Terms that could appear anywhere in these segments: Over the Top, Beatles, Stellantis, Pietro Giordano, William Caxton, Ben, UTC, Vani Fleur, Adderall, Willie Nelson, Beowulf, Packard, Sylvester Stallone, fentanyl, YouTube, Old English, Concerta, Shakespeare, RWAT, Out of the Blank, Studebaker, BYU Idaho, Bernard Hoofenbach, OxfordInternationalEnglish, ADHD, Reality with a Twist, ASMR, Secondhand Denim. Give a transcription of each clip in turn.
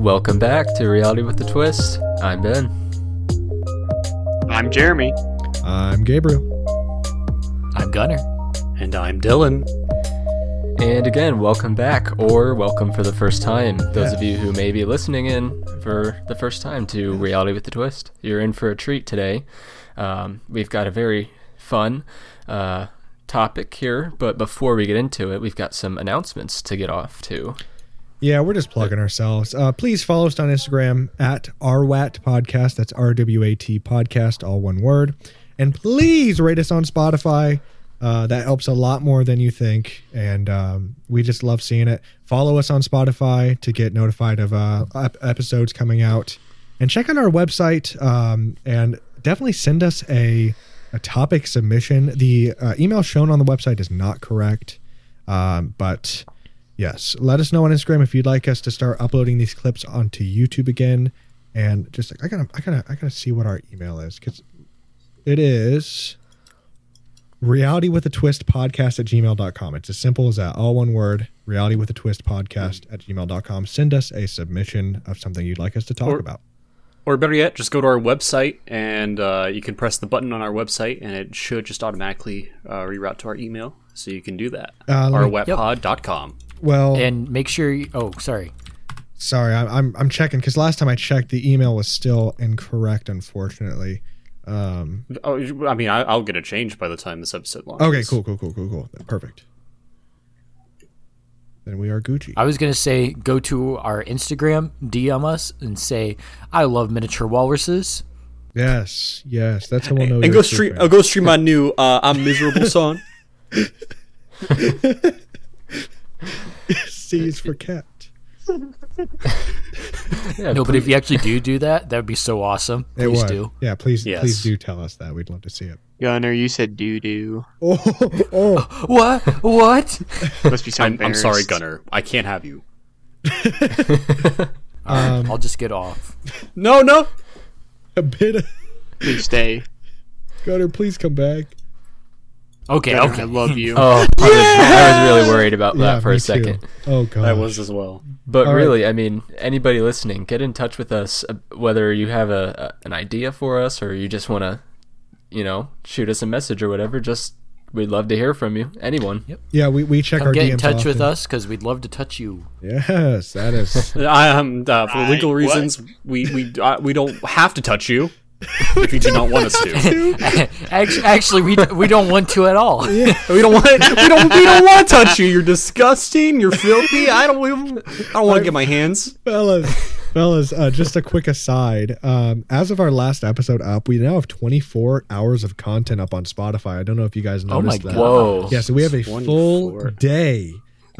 Welcome back to Reality with a Twist. I'm Ben. I'm Jeremy. I'm Gabriel. I'm Gunnar. And I'm Dylan. And again, welcome back, or welcome for the first time. Those of you who may be listening in for the first time to Reality with a Twist, you're in for a treat today. We've got a very fun topic here, but before we get into it, we've got some announcements to get off to. Yeah, we're just plugging ourselves. Please follow us on Instagram at RWAT Podcast. That's RWAT Podcast, all one word. And please rate us on Spotify. That helps a lot more than you think. And we just love seeing it. Follow us on Spotify to get notified of episodes coming out. And check out our website and definitely send us a topic submission. The email shown on the website is not correct, but... yes, let us know on Instagram if you'd like us to start uploading these clips onto YouTube again. And just like, I gotta see what our email is, because it is realitywithatwistpodcast@gmail.com. It's as simple as that, all one word. realitywithatwistpodcast@gmail.com. Send us a submission of something you'd like us to talk about. Or better yet, just go to our website and you can press the button on our website and it should just automatically reroute to our email. So you can do that. Rwetpod.com. Well, and make sure you, sorry, I'm checking, because last time I checked, the email was still incorrect, unfortunately. I mean, I'll get a change by the time this episode launches. Okay, cool. Perfect. Then we are Gucci. I was gonna say, go to our Instagram, DM us, and say, "I love miniature walruses." Yes, that's how we'll know. And go stream my new "I'm Miserable" song. C's for cat. Yeah, no, but if you actually do that, that would be so awesome. Please do. Yeah, please do tell us that. We'd love to see it. Gunnar, you said doo-doo. Oh. What? Must be so I'm sorry, Gunnar. I can't have you. I'll just get off. No. A bit of... Please stay. Gunnar, please come back. Okay. I love you. Oh, I was really worried about that for a second. Too. Oh, God. I was as well. But I mean, anybody listening, get in touch with us, whether you have an idea for us or you just want to, shoot us a message or whatever. Just, we'd love to hear from you. Anyone. Yep. Yeah, we check our DMs. Get in touch often with us, because we'd love to touch you. Yes, that is. For legal reasons, we don't have to touch you. If you do not want us to. Actually, we don't want to at all. Yeah. We don't want to touch you. You're disgusting. You're filthy. I don't want to get my hands. Fellas, just a quick aside. As of our last episode up, we now have 24 hours of content up on Spotify. I don't know if you guys noticed that. Whoa. Yeah, so we have a 24.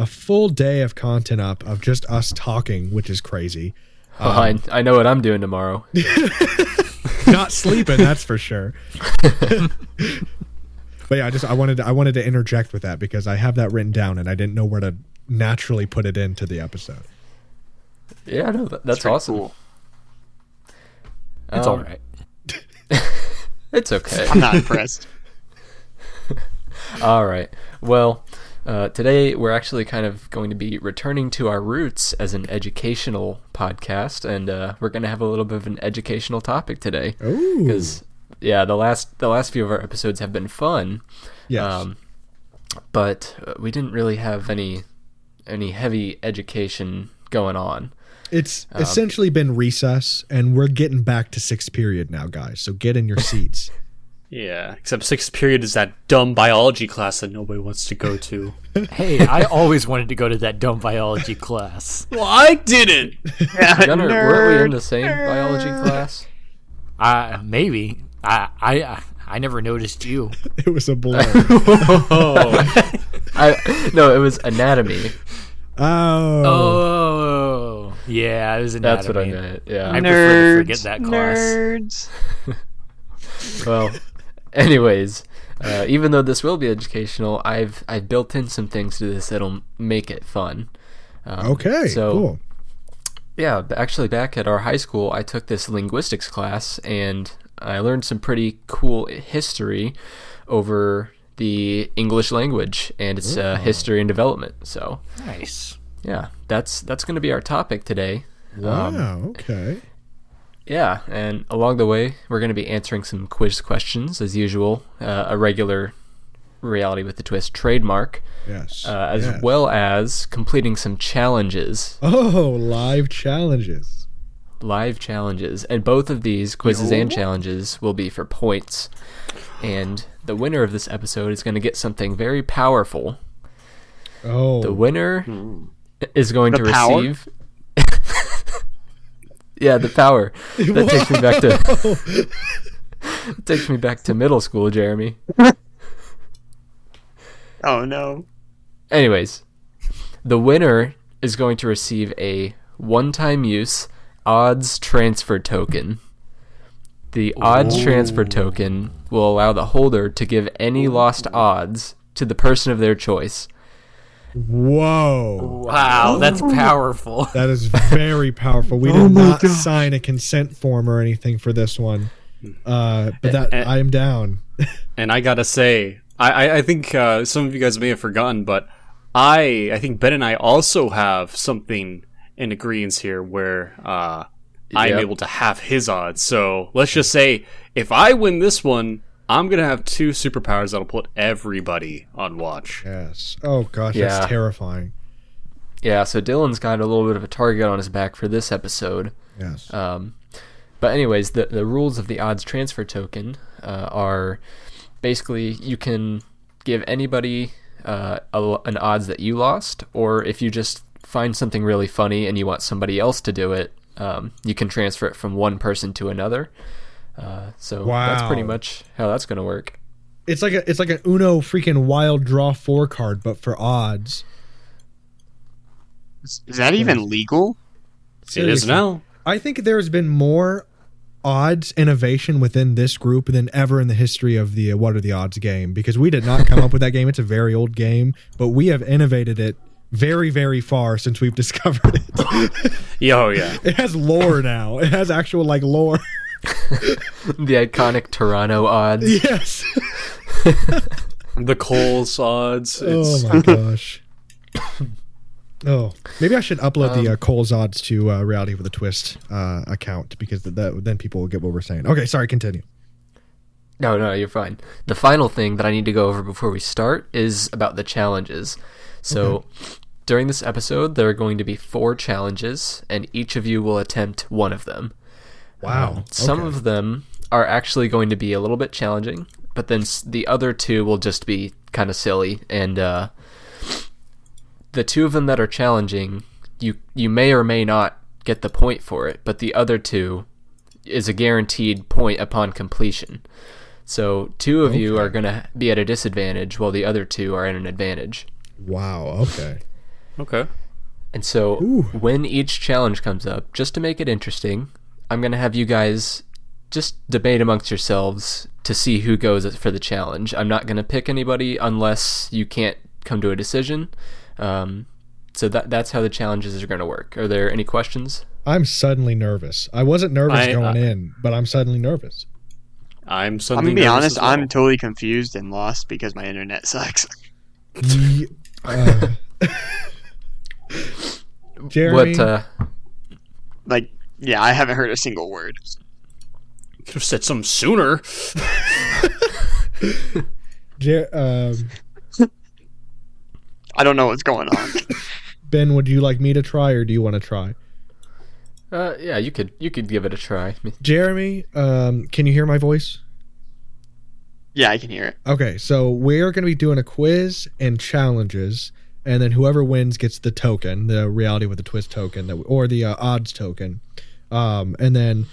full day of content up of just us talking, which is crazy. I know what I'm doing tomorrow. Not sleeping, that's for sure. But yeah, I wanted to interject with that, because I have that written down and I didn't know where to naturally put it into the episode. Yeah, no, that's awesome. Cool. It's all right. It's okay. I'm not impressed. All right. Well, today we're actually kind of going to be returning to our roots as an educational podcast, and we're going to have a little bit of an educational topic today. Ooh. Because the last few of our episodes have been fun. Yes. But we didn't really have any heavy education going on. It's essentially been recess, and we're getting back to sixth period now, guys. So get in your seats. Yeah, except sixth period is that dumb biology class that nobody wants to go to. Hey, I always wanted to go to that dumb biology class. Well, I didn't. Yeah, Gunnar, weren't we in the same biology class? Maybe. I never noticed you. It was a blur. No, it was anatomy. Oh. Yeah, it was anatomy. That's what I meant. Yeah. I prefer to forget that class. Nerds. Well, anyways, even though this will be educational, I've built in some things to this that'll make it fun. Cool. Yeah, actually back at our high school, I took this linguistics class, and I learned some pretty cool history over the English language and its history and development. So nice. Yeah, that's going to be our topic today. Wow, okay. Yeah, and along the way, we're going to be answering some quiz questions, as usual, a regular Reality with the Twist trademark, yes, as well as completing some challenges. Oh, live challenges. Live challenges. And both of these quizzes and challenges will be for points. And the winner of this episode is going to get something very powerful. Oh. The winner is going to receive... Yeah, the power. That takes me back to middle school, Jeremy. Oh no. Anyways, the winner is going to receive a one-time use odds transfer token. The odds transfer token will allow the holder to give any lost odds to the person of their choice. Whoa. Wow, that's powerful. That is very powerful. We did not sign a consent form or anything for this one. But that I am down. And I gotta say, I think some of you guys may have forgotten, but I think Ben and I also have something in agreeance here where I'm able to have his odds. So let's just say if I win this one, I'm going to have two superpowers that'll put everybody on watch. Yes. Oh, gosh, that's terrifying. Yeah, so Dylan's got a little bit of a target on his back for this episode. Yes. But anyways, the rules of the odds transfer token are basically you can give anybody an odds that you lost, or if you just find something really funny and you want somebody else to do it, you can transfer it from one person to another. That's pretty much how that's going to work. It's like an Uno freaking wild draw 4 card, but for odds. Is that even legal? Seriously. It is now. I think there's been more odds innovation within this group than ever in the history of the What Are the Odds game, because we did not come up with that game. It's a very old game, but we have innovated it very, very far since we've discovered it. Oh, yeah. It has lore now. It has actual, like, lore. The iconic Toronto odds. Yes. The Coles odds. Oh my gosh. Oh, maybe I should upload the Coles odds to Reality with a Twist account, because then people will get what we're saying. Okay, sorry, continue. No, you're fine. The final thing that I need to go over before we start is about the challenges. So during this episode, there are going to be 4 challenges, and each of you will attempt one of them. Wow. Some of them are actually going to be a little bit challenging, but then the other 2 will just be kind of silly. And the 2 of them that are challenging, you may or may not get the point for it, but the other 2 is a guaranteed point upon completion. So 2 of you are going to be at a disadvantage while the other 2 are at an advantage. Wow, okay. And so when each challenge comes up, just to make it interesting... I'm going to have you guys just debate amongst yourselves to see who goes for the challenge. I'm not going to pick anybody unless you can't come to a decision. So that's how the challenges are going to work. Are there any questions? I'm suddenly nervous. I wasn't nervous going in, but I'm suddenly nervous. I'm going to be honest, well. I'm totally confused and lost because my internet sucks. Jeremy? What, yeah, I haven't heard a single word. Could have said some sooner. I don't know what's going on. Ben, would you like me to try, or do you want to try? Yeah, you could give it a try. Jeremy, can you hear my voice? Yeah, I can hear it. Okay, so we're going to be doing a quiz and challenges, and then whoever wins gets the token, the Reality with a Twist token, or the odds token. And then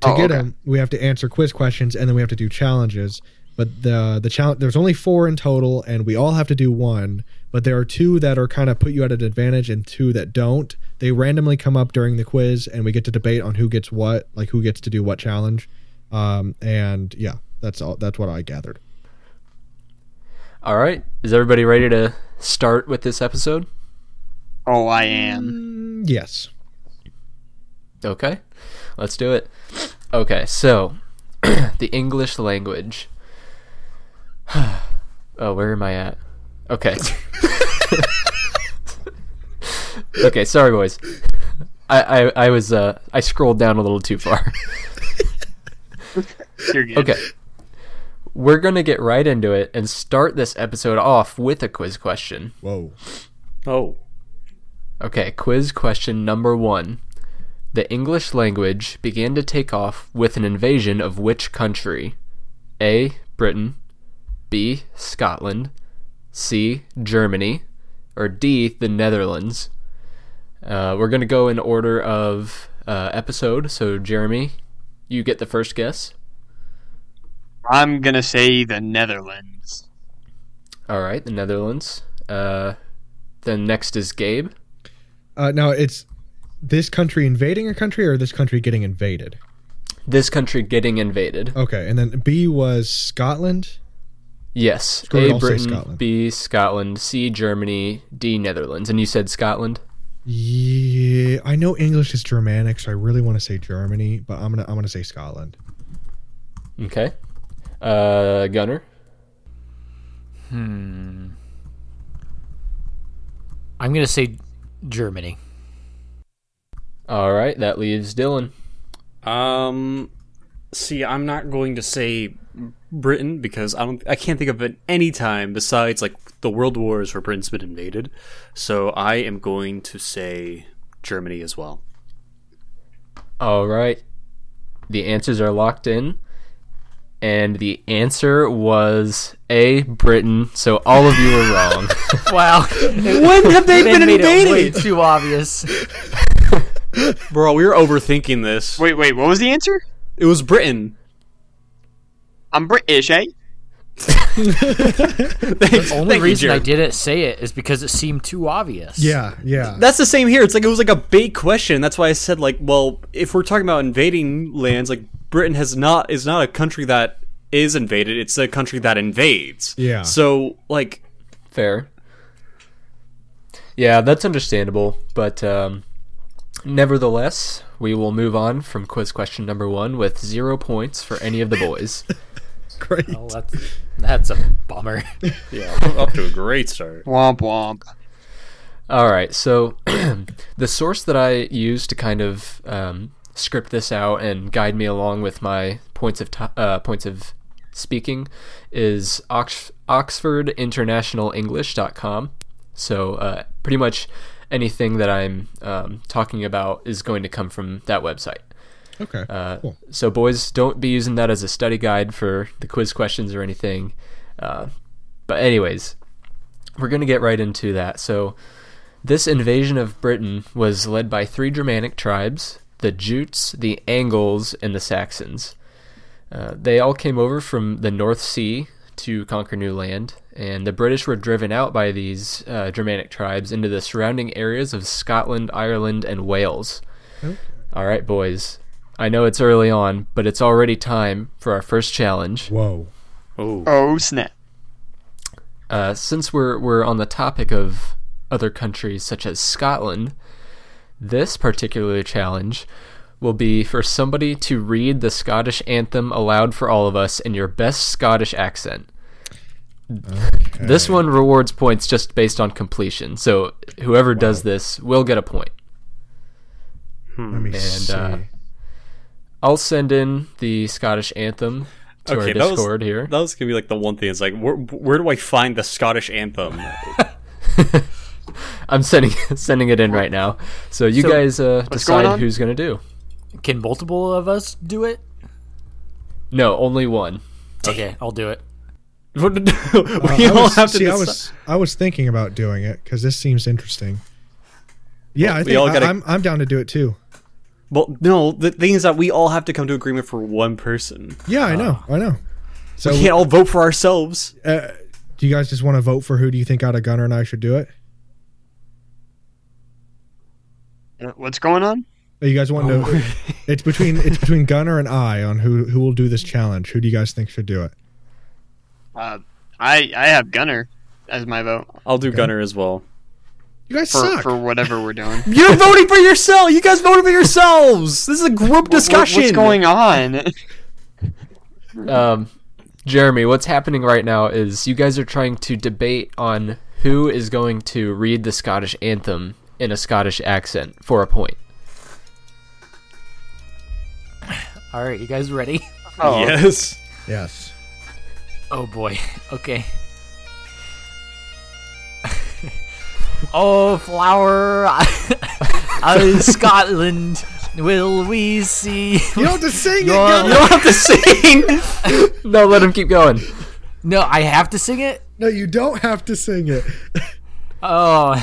to get them, we have to answer quiz questions, and then we have to do challenges. But the challenge, there's only 4 in total, and we all have to do one. But there are 2 that are kind of put you at an advantage, and 2 that don't. They randomly come up during the quiz, and we get to debate on who gets what, like who gets to do what challenge. And yeah, that's all. That's what I gathered. All right, is everybody ready to start with this episode? Oh, I am. Yes. Okay, let's do it. Okay, so the English language. Where am I at? Okay. Okay, sorry, boys. I scrolled down a little too far. You're good. Okay. We're going to get right into it and start this episode off with a quiz question. Whoa. Oh. Okay, quiz question number 1. The English language began to take off with an invasion of which country? A. Britain, B. Scotland, C. Germany, or D. the Netherlands. We're going to go in order of episode. So, Jeremy, you get the first guess. I'm going to say the Netherlands. All right, the Netherlands. Then next is Gabe. Now, it's this country invading a country or this country getting invaded? This country getting invaded. Okay, and then B was Scotland? Yes. A, Britain, Scotland. B, Scotland, C, Germany, D, Netherlands. And you said Scotland? Yeah, I know English is Germanic, so I really want to say Germany, but I'm gonna say Scotland. Okay. Gunnar? I'm going to say Germany. All right, that leaves Dylan. See, I'm not going to say Britain because I can't think of it any time besides like the world wars where Britain's been invaded. So I am going to say Germany as well. All right. The answers are locked in. And the answer was A, Britain. So all of you were wrong. Wow. When have they been invaded? Way too obvious. Bro, we were overthinking this. Wait, what was the answer? It was Britain. I'm British, eh? The only reason I didn't say it is because it seemed too obvious. Yeah. That's the same here. It's like it was like a big question. That's why I said like, well, if we're talking about invading lands, like Britain is not a country that is invaded. It's a country that invades. Yeah. So like, fair. Yeah, that's understandable. But nevertheless, we will move on from quiz question number 1 with 0 points for any of the boys. Great. Well, that's a bummer. Yeah, up to a great start. Womp womp. All right, so the source that I used to kind of script this out and guide me along with my points of speaking is OxfordInternationalEnglish.com. So pretty much anything that I'm talking about is going to come from that website. Okay. Cool. So, boys, don't be using that as a study guide for the quiz questions or anything. But anyways, we're going to get right into that. So, this invasion of Britain was led by 3 Germanic tribes, the Jutes, the Angles, and the Saxons. They all came over from the North Sea to conquer new land, and the British were driven out by these Germanic tribes into the surrounding areas of Scotland, Ireland, and Wales. Okay. All right, boys. I know it's early on, but it's already time for our first challenge. Whoa. Oh, snap. Since we're on the topic of other countries such as Scotland, this particular challenge will be for somebody to read the Scottish anthem aloud for all of us in your best Scottish accent. Okay. This one rewards points just based on completion, so whoever does this will get a point. Let me see. I'll send in the Scottish anthem to our Discord here. That was going to be like the one thing. It's like, where do I find the Scottish anthem? I'm sending it in right now. So you guys decide who's going to do. Can multiple of us do it? No, only one. Okay, I'll do it. We all have to decide. I was thinking about doing it because this seems interesting. Yeah, well, I think I'm down to do it too. Well, no, the thing is that we all have to come to agreement for one person. Yeah, I know. So we can't all vote for ourselves. Do you guys just want to vote for who do you think out of Gunnar and I should do it? What's going on? You guys want to know? It's between Gunnar and I on who will do this challenge. Who do you guys think should do it? I have Gunnar as my vote. I'll do Gunnar as well. You guys suck. For whatever we're doing. You're voting for yourself. You guys voted for yourselves. This is a group discussion. What's going on? Jeremy, what's happening right now is you guys are trying to debate on who is going to read the Scottish anthem in a Scottish accent for a point. All right, you guys ready? Oh. Yes. Yes. Oh, boy. Okay. Oh, flower, out of Scotland will we see... You don't have to sing it! You don't have to sing! No, let him keep going. No, I have to sing it? No, you don't have to sing it. Oh...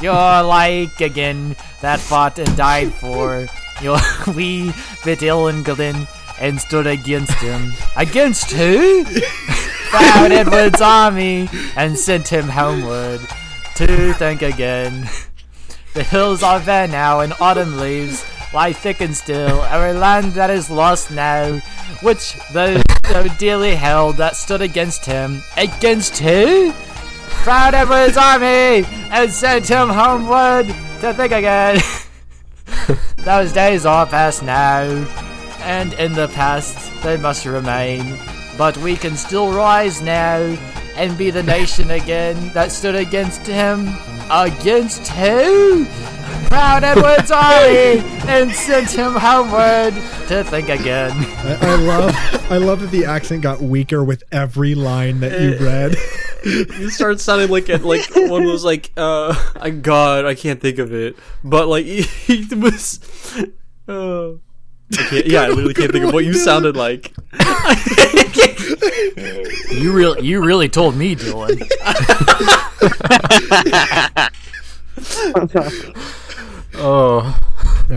You're like again that fought and died for your wee bit ill in England and stood against him. Against who? Proud Edward's army and sent him homeward to think again. The hills are bare now and autumn leaves lie thick and still. Our land that is lost now, which though so dearly held that stood against him. Against who? Proud Edward's army and sent him homeward to think again. Those days are past now, and in the past they must remain. But we can still rise now and be the nation again that stood against him. Against who? Proud Edward's army and sent him homeward to think again. I love that the accent got weaker with every line that you read. You start sounding like one was like, God, I can't think of it. But like he was, I literally can't think of what you sounded like. You really told me, Dylan. Oh,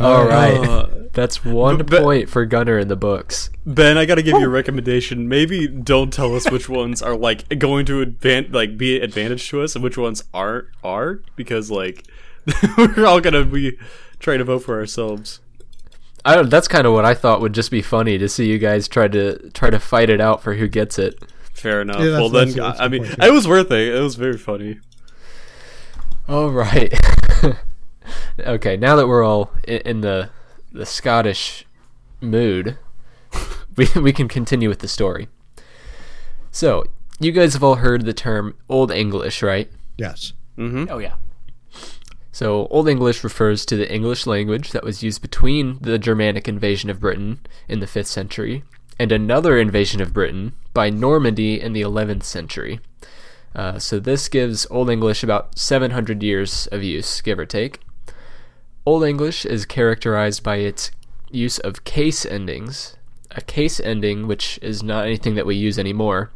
all right. That's one point for Gunnar in the books. Ben, I gotta give you a recommendation. Maybe don't tell us which ones are like going to be advantage to us, and which ones aren't, because like we're all gonna be trying to vote for ourselves. That's kind of what I thought would just be funny to see you guys try to fight it out for who gets it. Fair enough. Yeah, well, then I mean, it was worth it. It was very funny. All right. Okay, now that we're all in the Scottish mood, we can continue with the story. So, you guys have all heard the term Old English, right? Yes. Mm-hmm. Oh, yeah. So, Old English refers to the English language that was used between the Germanic invasion of Britain in the 5th century and another invasion of Britain by Normandy in the 11th century. So this gives Old English about 700 years of use, give or take. Old English is characterized by its use of case endings. A case ending, which is not anything that we use anymore,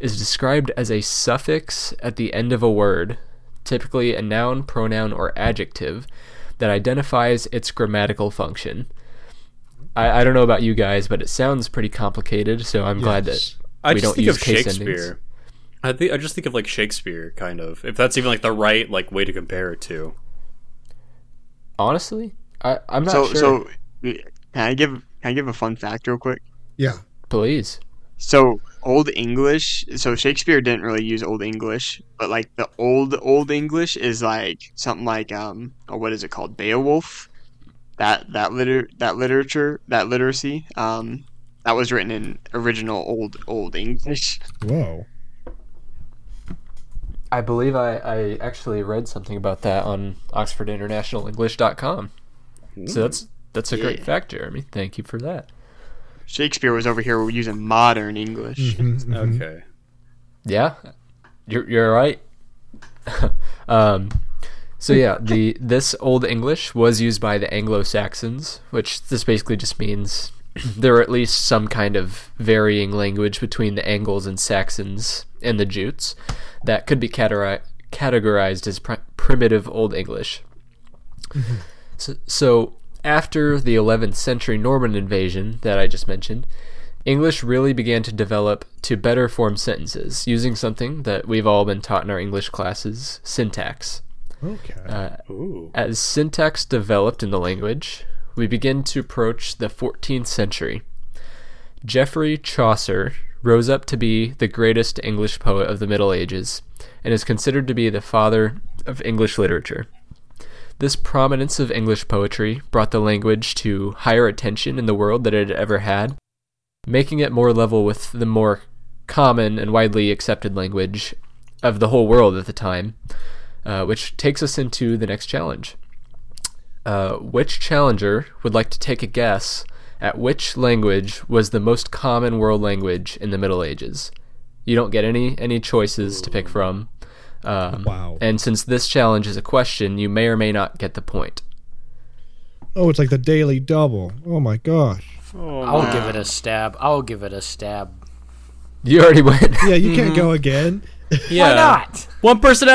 is described as a suffix at the end of a word, typically a noun, pronoun, or adjective, that identifies its grammatical function. I don't know about you guys, but it sounds pretty complicated, so I'm glad that we don't use case endings. I just think of like Shakespeare, kind of. If that's even like the right like way to compare it to. Honestly, I'm not sure. So, can I give a fun fact real quick? Yeah, please. So, Old English. So Shakespeare didn't really use Old English, but like the Old English is like something like what is it called? Beowulf. That literacy that was written in original Old English. Whoa. I believe I actually read something about that on OxfordInternationalEnglish.com. So that's a great fact, Jeremy. Thank you for that. Shakespeare was over here using modern English. Mm-hmm, mm-hmm. Okay. Yeah, you're right. So yeah, this Old English was used by the Anglo-Saxons, which this basically just means there were at least some kind of varying language between the Angles and Saxons and the Jutes that could be categorized as primitive Old English. Mm-hmm. So after the 11th century Norman invasion that I just mentioned, English really began to develop to better form sentences using something that we've all been taught in our English classes, syntax. Okay. As syntax developed in the language, we begin to approach the 14th century. Geoffrey Chaucer rose up to be the greatest English poet of the Middle Ages and is considered to be the father of English literature. This prominence of English poetry brought the language to higher attention in the world than it had ever had, making it more level with the more common and widely accepted language of the whole world at the time, which takes us into the next challenge. Which challenger would like to take a guess at which language was the most common world language in the Middle Ages. You don't get any choices to pick from. Wow. And since this challenge is a question, you may or may not get the point. Oh, it's like the Daily Double. Oh, my gosh. Oh, I'll give it a stab. You already went. Yeah, you can't go again. Yeah. Why not? One person per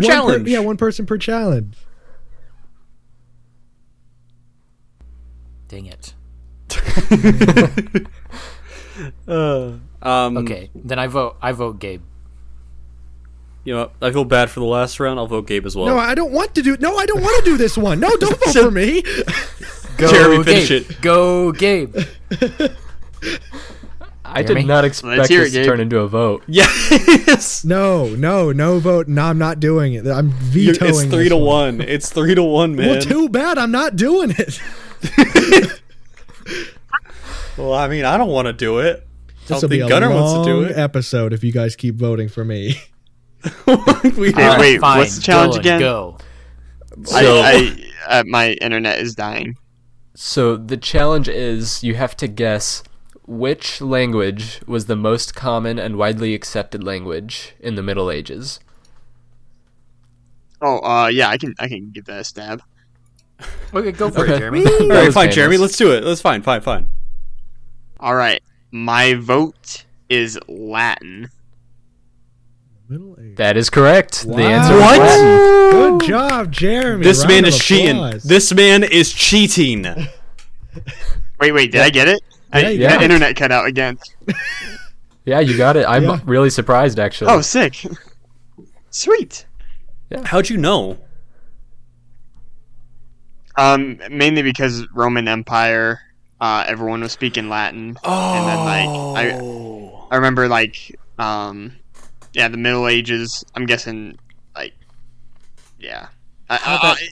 challenge. One person per challenge. Dang it. Okay, then I vote Gabe. You know, I feel bad for the last round. I'll vote Gabe as well. No, I don't want to do this one. No, don't vote for me. Go, Jeremy, finish Gabe. It. Go, Gabe. I did not expect this to turn into a vote. Yes. No vote. No, I'm not doing it. I'm vetoing it. It's 3-1. It's 3-1, man. Well, too bad. I'm not doing it. Well, I mean, I don't want to do it. This will be a Gunner long episode if you guys keep voting for me. Wait, fine. What's the challenge again? Go. So, I my internet is dying. So the challenge is you have to guess which language was the most common and widely accepted language in the Middle Ages. Oh, yeah, I can give that a stab. Okay, go for it, Jeremy. All right, fine, Jeremy, let's do it. Let's fine. All right, my vote is Latin. Middle Ages. That is correct. Wow. The answer what? Is Latin. Good job, Jeremy. This man is cheating. Wait, did I get it? The internet cut out again. Yeah, you got it. I'm really surprised, actually. Oh, sick. Sweet. Yeah. How'd you know? Mainly because Roman Empire, everyone was speaking Latin. Oh. And then, like, I remember, like, the Middle Ages, I'm guessing, like, yeah.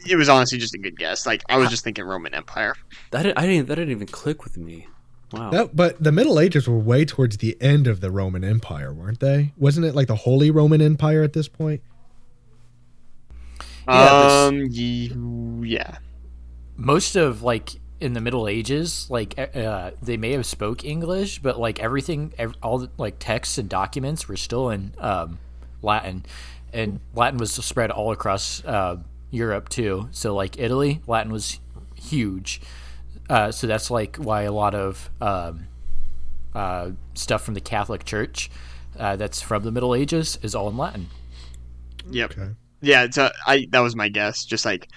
It was honestly just a good guess. Like, I was just thinking Roman Empire. That didn't even click with me. Wow. But the Middle Ages were way towards the end of the Roman Empire, weren't they? Wasn't it like the Holy Roman Empire at this point? Yeah. Most of, like, in the Middle Ages, like, they may have spoke English, but, like, all the texts and documents were still in Latin. And Latin was spread all across Europe, too. So, like, Italy, Latin was huge. So that's like why a lot of stuff from the Catholic Church that's from the Middle Ages is all in Latin. Yep. Okay. Yeah, so that was my guess. Just like,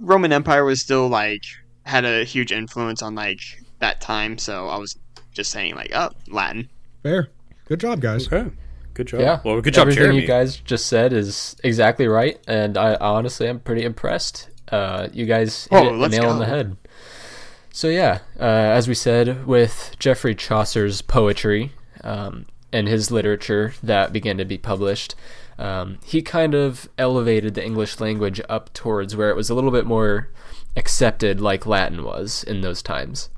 Roman Empire was still like had a huge influence on like that time. So I was just saying like, Latin. Fair. Good job, guys. Okay. Good job. Yeah. Well, good job, Jeremy. Everything you guys just said is exactly right, and I honestly am pretty impressed. You guys hit the nail on the head. So yeah, as we said, with Geoffrey Chaucer's poetry and his literature that began to be published, he kind of elevated the English language up towards where it was a little bit more accepted like Latin was in those times.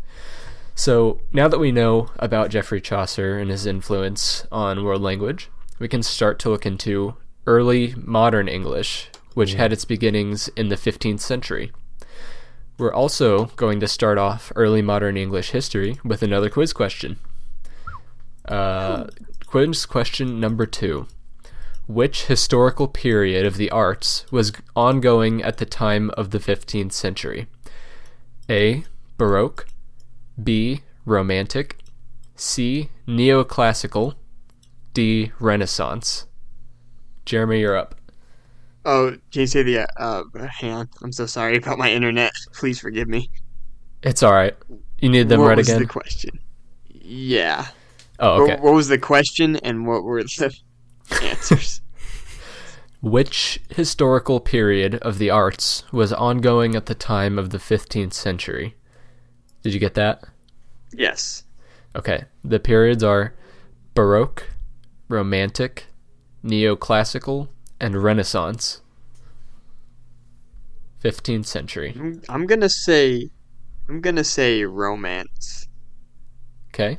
So now that we know about Geoffrey Chaucer and his influence on world language, we can start to look into early modern English, which had its beginnings in the 15th century. We're also going to start off early modern English history with another quiz question. Quiz question number 2. Which historical period of the arts was ongoing at the time of the 15th century? A. Baroque. B. Romantic. C. Neoclassical. D. Renaissance. Jeremy, you're up. Oh, can you say the, hang on, I'm so sorry about my internet. Please forgive me. It's all right. You need them right again? What was the question? Yeah. Oh, okay. What was the question and what were the answers? Which historical period of the arts was ongoing at the time of the 15th century? Did you get that? Yes. Okay. The periods are Baroque, Romantic, Neoclassical, and Renaissance. 15th century. I'm gonna say Romance. Okay.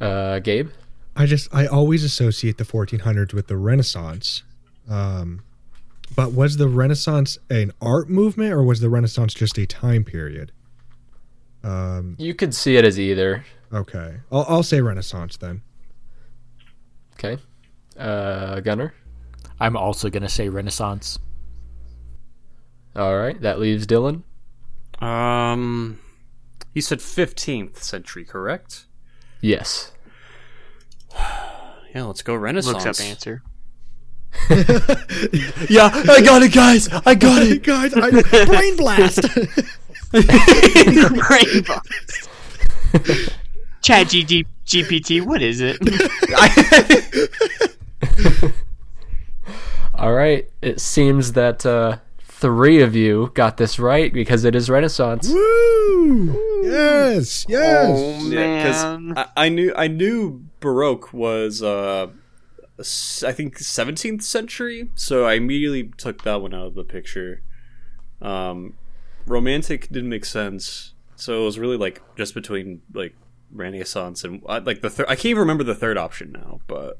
Gabe? I always associate the 1400s with the Renaissance. But was the Renaissance an art movement or was the Renaissance just a time period? You could see it as either. Okay. I'll say Renaissance then. Okay. Gunnar? I'm also going to say Renaissance. All right. That leaves Dylan. You said 15th century, correct? Yes. Yeah, let's go Renaissance. Looks up answer. Yeah, I got it, guys. Brain blast. Brain blast. ChatGPT, what is it? All right. It seems that three of you got this right because it is Renaissance. Woo! Yes, yes. Oh man! Yeah, I knew Baroque was I think 17th century, so I immediately took that one out of the picture. Romantic didn't make sense, so it was really like just between like Renaissance and like the I can't even remember the third option now, but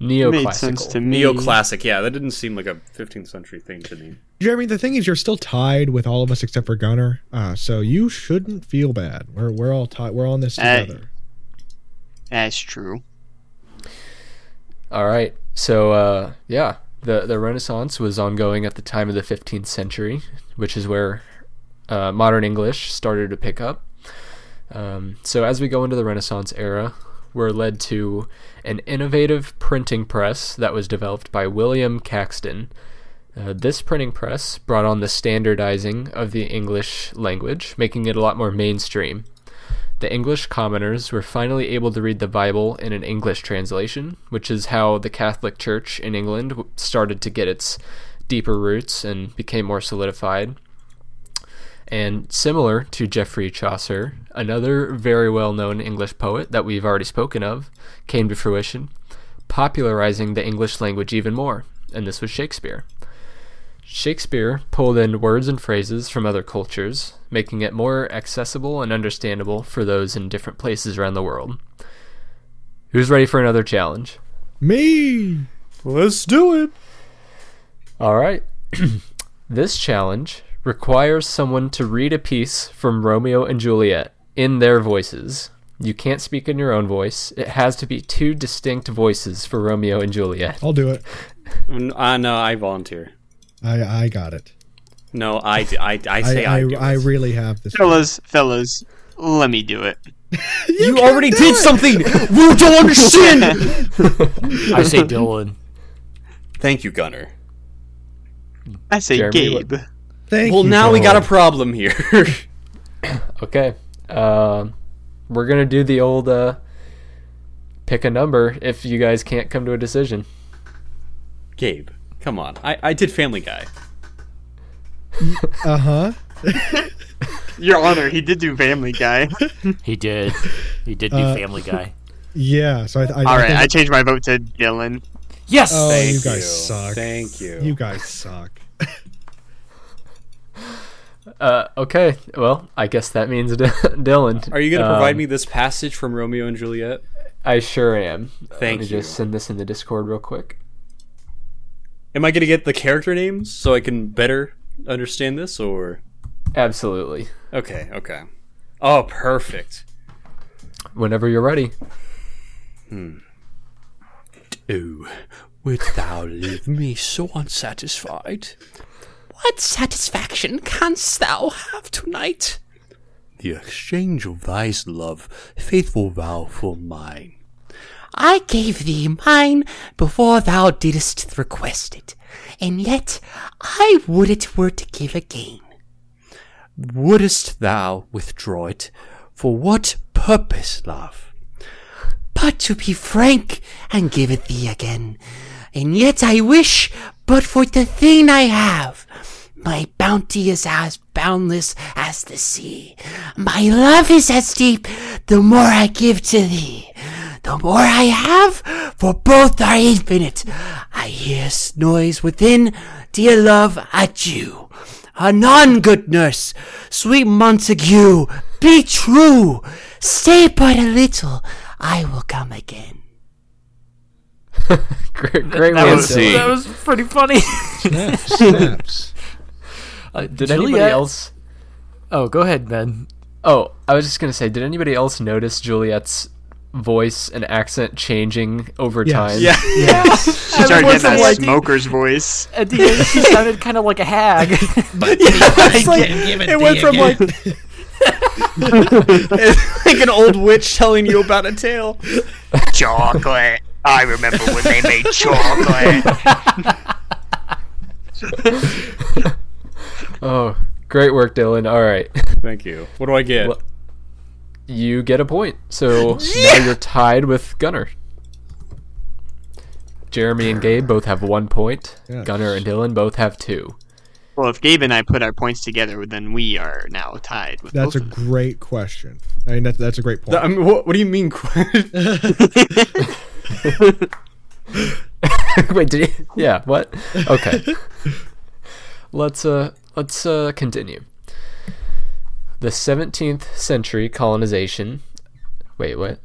neoclassical. Made sense to me. Neoclassic, yeah, that didn't seem like a 15th century thing to me. Jeremy, the thing is, you're still tied with all of us except for Gunnar, so you shouldn't feel bad. We're all tied. We're on this together. That's true. All right, so yeah, the Renaissance was ongoing at the time of the 15th century, which is where modern English started to pick up. So as we go into the Renaissance era, we're led to an innovative printing press that was developed by William Caxton. This printing press brought on the standardizing of the English language, making it a lot more mainstream. The English commoners were finally able to read the Bible in an English translation, which is how the Catholic Church in England started to get its deeper roots and became more solidified. And similar to Geoffrey Chaucer, another very well-known English poet that we've already spoken of came to fruition, popularizing the English language even more, and this was Shakespeare. Shakespeare pulled in words and phrases from other cultures, making it more accessible and understandable for those in different places around the world. Who's ready for another challenge? Me! Let's do it! All right. This challenge requires someone to read a piece from Romeo and Juliet in their voices. You can't speak in your own voice. It has to be two distinct voices for Romeo and Juliet. I'll do it. No, I volunteer. I got it. No, I say I do it. I really have this. Fellas, let me do it. You already did something! You don't understand! I say Dylan. Thank you, Gunnar. I say Jeremy, Gabe. Thank you. Well, now we got a problem here. Okay. We're going to do the old pick a number if you guys can't come to a decision. Gabe. Come on, I did Family Guy. Uh-huh. Your Honor, he did do Family Guy. He did do Family Guy. Yeah, so All right, I changed my vote to Dylan. Yes! Oh, you guys suck. Thank you. You guys suck. Okay, well, I guess that means Dylan. Are you going to provide me this passage from Romeo and Juliet? I sure am. Thank you. Let me just send this in the Discord real quick. Am I going to get the character names so I can better understand this, or...? Absolutely. Okay. Oh, perfect. Whenever you're ready. Do wilt thou leave me so unsatisfied? What satisfaction canst thou have tonight? The exchange of thy love, faithful vow for mine. I gave thee mine before thou didst request it, and yet I would it were to give again. Wouldest thou withdraw it? For what purpose, love? But to be frank, and give it thee again. And yet I wish, but for the thing I have. My bounty is as boundless as the sea. My love is as deep, the more I give to thee. The more I have, for both are infinite. I hear noise within, dear love, adieu. Anon, good nurse, sweet Montague, be true. Stay but a little, I will come again. Great answer. That was pretty funny. Snaps. Did anybody else? Oh, go ahead, Ben. Oh, I was just going to say, did anybody else notice Juliet's voice and accent changing over time? Yeah. She started getting that smoker's voice. At the end, she sounded kind of like a hag. But it went from like... It's like an old witch telling you about a tale. Chocolate. I remember when they made chocolate. Oh, great work, Dylan. All right. Thank you. What do I get? Well, you get a point. So now you're tied with Gunnar. Jeremy and Gabe both have 1 point. Yes. Gunnar and Dylan both have 2. Well, if Gabe and I put our points together, then we are now tied with both of them. That's a great question. I mean, that's a great point. I mean, what do you mean? Wait, did you? Yeah. What? Okay. Let's continue. The 17th century colonization. Wait, what?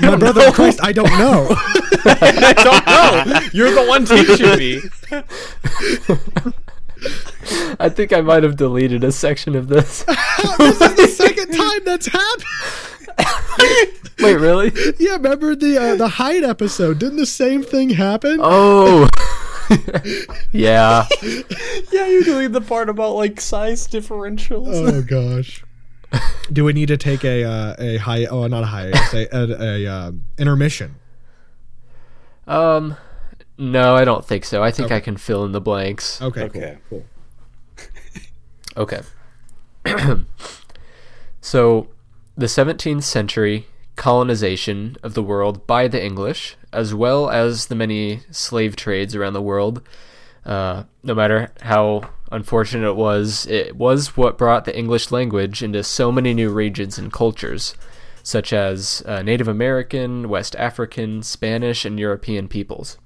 My brother in Christ, I don't know. I don't know. You're the one teaching me. I think I might have deleted a section of this. This is the second time that's happened. Wait, really? Yeah, remember the Hyde episode? Didn't the same thing happen? Oh. Yeah. Yeah, you deleted the part about like size differentials. Oh gosh. Do we need to take a high? Oh, not a high. A intermission. No, I don't think so. I think I can fill in the blanks. Okay, cool. Okay. So, the 17th century colonization of the world by the English, as well as the many slave trades around the world. No matter how unfortunate it was what brought the English language into so many new regions and cultures, such as Native American, West African, Spanish, and European peoples.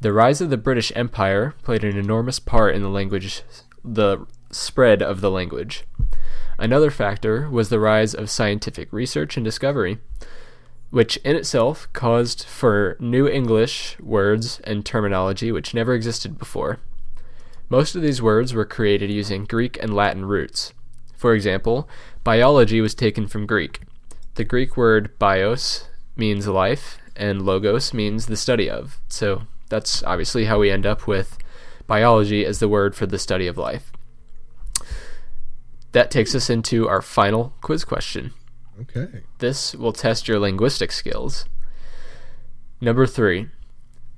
The rise of the British Empire played an enormous part in the spread of the language. Another factor was the rise of scientific research and discovery, which in itself caused for new English words and terminology which never existed before. Most of these words were created using Greek and Latin roots. For example, biology was taken from Greek. The Greek word bios means life, and logos means the study of. So that's obviously how we end up with biology as the word for the study of life. That takes us into our final quiz question. Okay. This will test your linguistic skills. Number 3.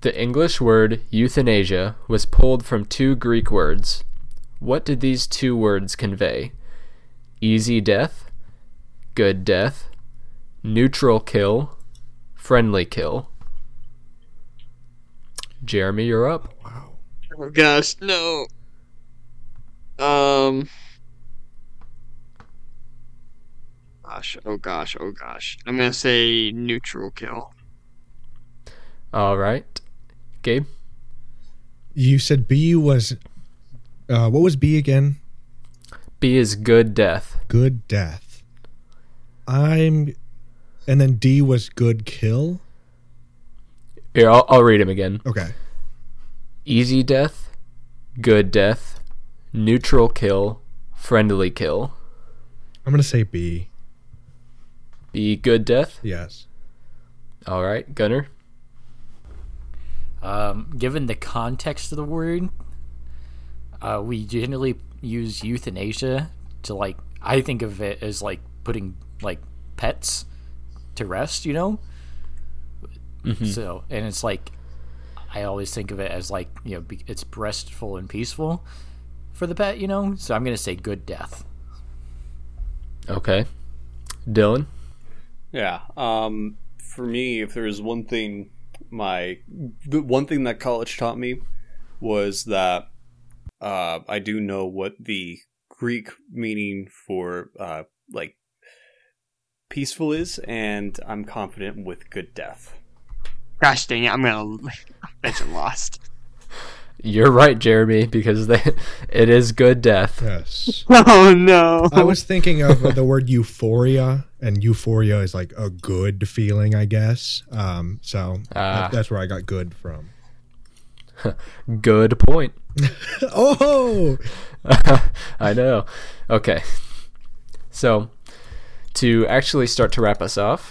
The English word euthanasia was pulled from 2 Greek words. What did these 2 words convey? Easy death, good death, neutral kill, friendly kill. Jeremy, you're up. Wow. Oh gosh, no. Oh gosh. I'm going to say neutral kill. All right. Gabe? You said B was... what was B again? B is good death. Good death. And then D was good kill? Here, I'll read him again. Okay. Easy death, good death, neutral kill, friendly kill. I'm going to say B. Be good death? Yes. All right, Gunnar? Given the context of the word, we generally use euthanasia to, like, I think of it as, like, putting, like, pets to rest, you know? Mm-hmm. So, and it's, like, I always think of it as, like, you know, it's restful and peaceful for the pet, you know? So I'm going to say good death. Okay. Dylan? Yeah, for me, if there was one thing, the one thing that college taught me was that I do know what the Greek meaning for like peaceful is, and I'm confident with good death. Gosh dang it! That's lost. You're right, Jeremy, because it is good death. Yes. Oh, no. I was thinking of the word euphoria, and euphoria is like a good feeling, I guess. So that's where I got good from. Good point. Oh! I know. Okay. So, to actually start to wrap us up,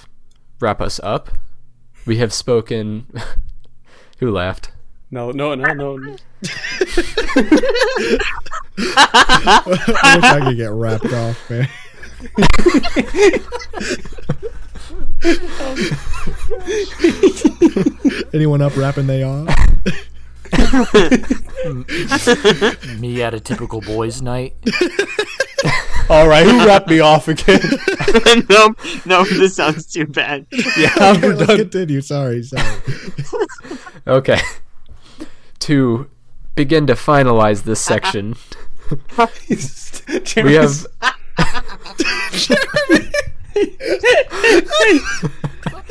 we have spoken... Who laughed? No. I wish I could get wrapped off, man. Anyone up rapping they on? Me at a typical boys' night. All right, who rapped me off again? No, this sounds too bad. Yeah, I'm done. Let's continue. Sorry. Okay. To begin to finalize this section, we have. Jeremy.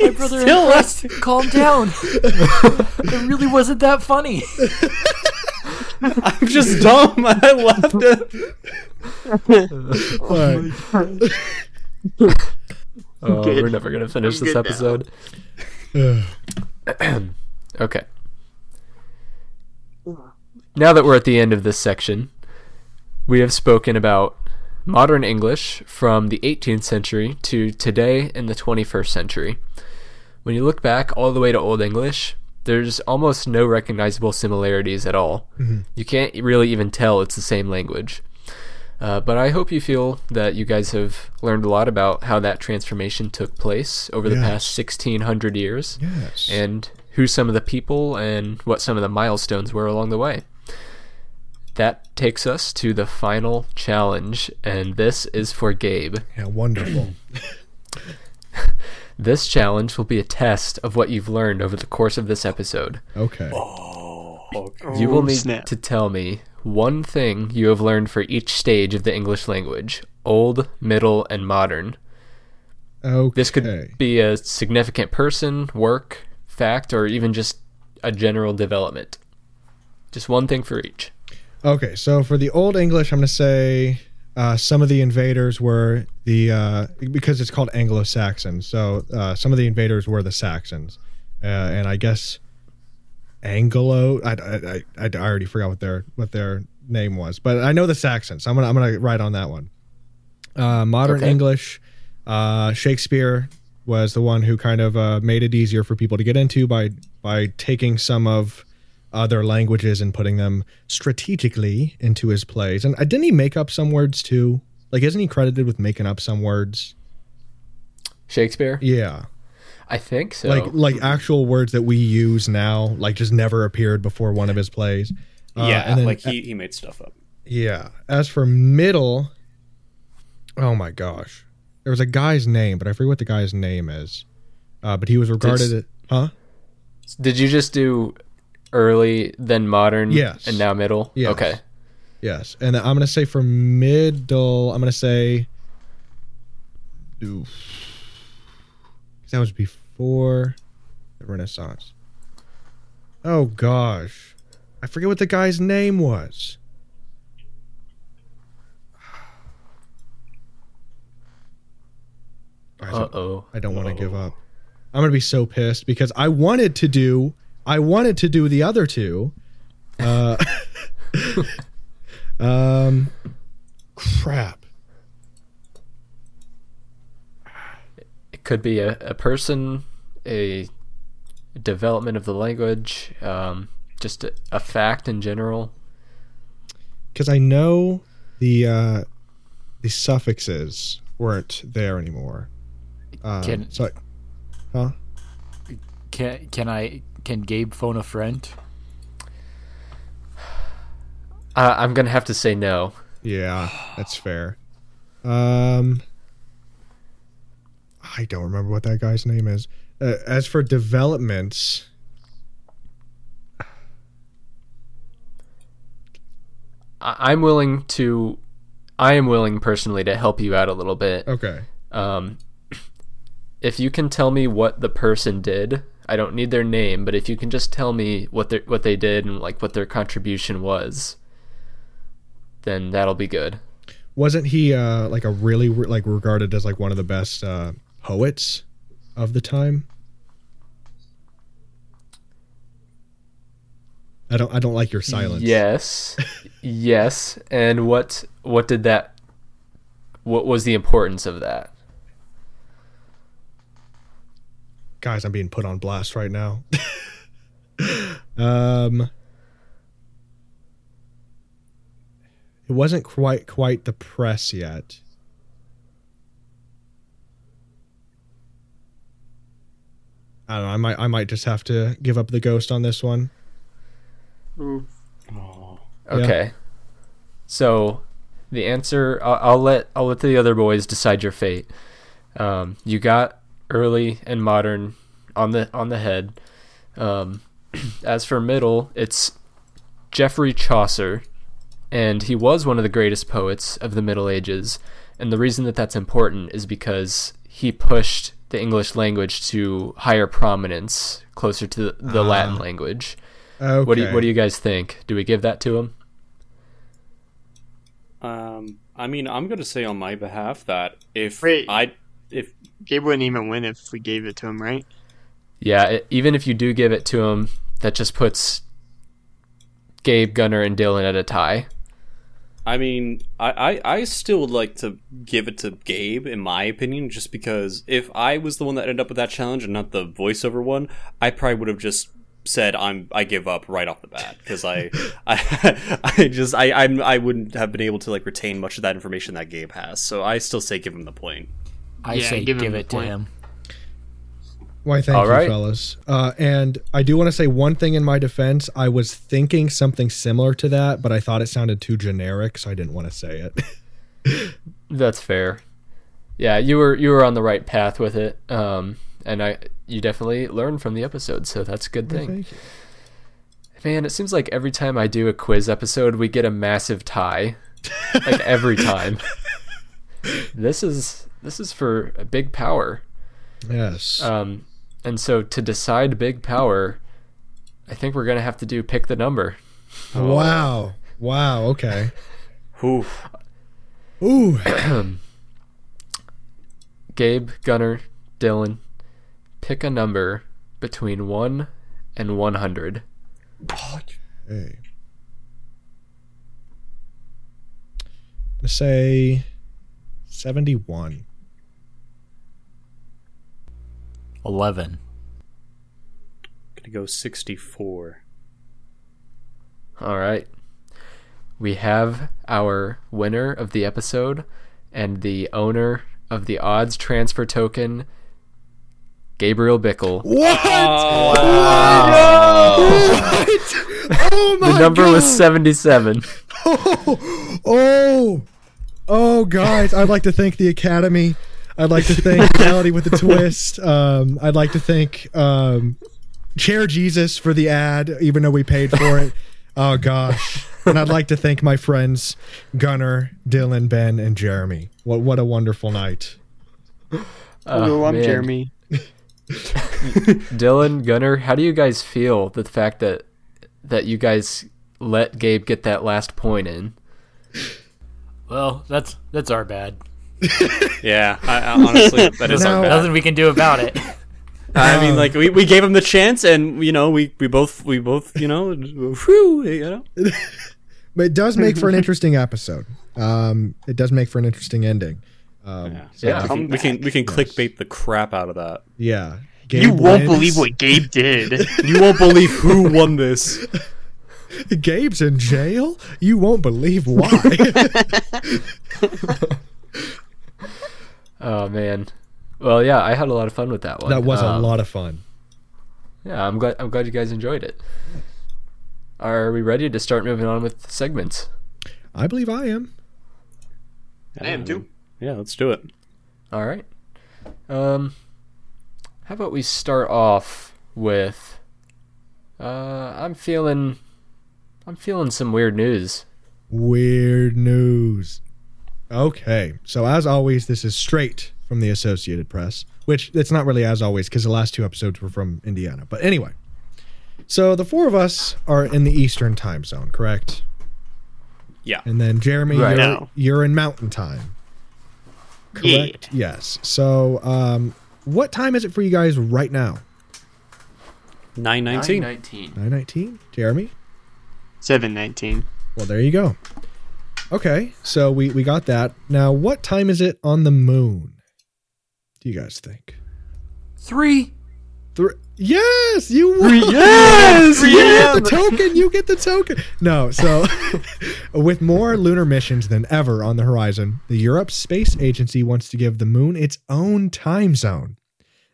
My brother Chris, calm down. It really wasn't that funny. I'm just dumb. I left it. Oh, we're never gonna finish this episode. Okay. Now that we're at the end of this section, we have spoken about modern English from the 18th century to today in the 21st century. When you look back all the way to Old English, there's almost no recognizable similarities at all. Mm-hmm. You can't really even tell it's the same language. But I hope you feel that you guys have learned a lot about how that transformation took place over the past 1,600 years, and who some of the people and what some of the milestones were along the way. That takes us to the final challenge, and this is for Gabe. Yeah, wonderful. This challenge will be a test of what you've learned over the course of this episode. Okay. You will need to tell me one thing you have learned for each stage of the English language, old, middle, and modern. Okay. This could be a significant person, work, fact, or even just a general development. Just one thing for each. Okay, so for the Old English, I'm going to say some of the invaders were the, because it's called Anglo-Saxon, so some of the invaders were the Saxons. And I guess Anglo, I already forgot what their name was, but I know the Saxons, so I'm gonna write on that one. Modern English, Shakespeare was the one who kind of made it easier for people to get into by taking some of other languages and putting them strategically into his plays. And didn't he make up some words too? Like, isn't he credited with making up some words? Shakespeare? Yeah. I think so. Like actual words that we use now, like just never appeared before one of his plays. And then, like he made stuff up. Yeah. As for middle, oh my gosh. There was a guy's name, but I forget what the guy's name is. But he was regarded Did you just do early, then modern, and now middle? Yes. Okay. Yes. And I'm going to say for middle, I'm going to say... Oof. That was before the Renaissance. Oh, gosh. I forget what the guy's name was. Uh-oh. I don't want to give up. I'm going to be so pissed because I wanted to do the other two. Crap. It could be a person, a development of the language, just a fact in general. Because I know the suffixes weren't there anymore. Can Gabe phone a friend? I'm going to have to say no. Yeah, that's fair. I don't remember what that guy's name is. As for developments... I am willing personally to help you out a little bit. Okay. If you can tell me what the person did... I don't need their name, but if you can just tell me what they did and like what their contribution was, then that'll be good. Wasn't he like a really like regarded as like one of the best poets of the time? I don't like your silence. Yes. Yes. And what was the importance of that? Guys, I'm being put on blast right now. It wasn't quite the press yet. I don't know. I might just have to give up the ghost on this one. Mm. Oh. Okay. Yeah. So the answer, I'll let the other boys decide your fate. You got early and modern on the head. As for middle, it's Geoffrey Chaucer, and he was one of the greatest poets of the Middle Ages. And the reason that that's important is because he pushed the English language to higher prominence, closer to the Latin language. Okay. What do you guys think? Do we give that to him? I mean, I'm going to say on my behalf that if Gabe wouldn't even win if we gave it to him, right? Yeah, even if you do give it to him, that just puts Gabe, Gunnar, and Dylan at a tie. I mean, I still would like to give it to Gabe, in my opinion, just because if I was the one that ended up with that challenge and not the voiceover one, I probably would have just said I give up right off the bat, because I wouldn't have been able to like retain much of that information that Gabe has. So I still say give him the point. I say give it to him. Why, thank you, fellas. And I do want to say one thing in my defense. I was thinking something similar to that, but I thought it sounded too generic, so I didn't want to say it. That's fair. Yeah, you were on the right path with it, and you definitely learned from the episode, so that's a good thing. Thank you. Man, it seems like every time I do a quiz episode, we get a massive tie, like every time. This is for a big power. Yes. And so to decide big power, I think we're going to have to do pick the number. Oh. Wow. Okay. Ooh. Gabe, Gunnar, Dylan, pick a number between 1 and 100. Okay. Let's say 71. 11. I'm gonna go 64. All right, we have our winner of the episode and the owner of the odds transfer token, Gabriel Bickle. What? Oh, wow. What? Oh my! The number was 77. Oh, guys! I'd like to thank the Academy. I'd like to thank Reality with a Twist. I'd like to thank Chair Jesus for the ad, even though we paid for it. Oh, gosh. And I'd like to thank my friends, Gunnar, Dylan, Ben, and Jeremy. What a wonderful night. Hello, I'm Jeremy. Dylan, Gunnar, how do you guys feel the fact that you guys let Gabe get that last point in? Well, that's our bad. Yeah, I honestly, that is our bad. Nothing we can do about it. I mean, like we gave him the chance, and you know, we both you know. But it does make for an interesting episode. It does make for an interesting ending. Yeah. So we can clickbait the crap out of that. Yeah, Gabe you won't believe what Gabe did. You won't believe who won this. Gabe's in jail. You won't believe why. Oh man, well yeah, I had a lot of fun with that one. That was a lot of fun. Yeah, I'm glad you guys enjoyed it. Are we ready to start moving on with segments? I believe I am. I am too. Yeah, let's do it. All right. How about we start off with? I'm feeling some weird news. Weird news. Okay, so as always, this is straight from the Associated Press, which it's not really as always because the last two episodes were from Indiana. But anyway, so the four of us are in the Eastern time zone, correct? Yeah. And then Jeremy, right, you're in Mountain time, correct? Yeah. Yes. So what time is it for you guys right now? 9:19. Jeremy? 7:19. Well, there you go. Okay, so we got that. Now, what time is it on the moon? Do you guys think? 3. Yes, you won. Yes, you get the token. You get the token. No, so with more lunar missions than ever on the horizon, the Europe Space Agency wants to give the moon its own time zone.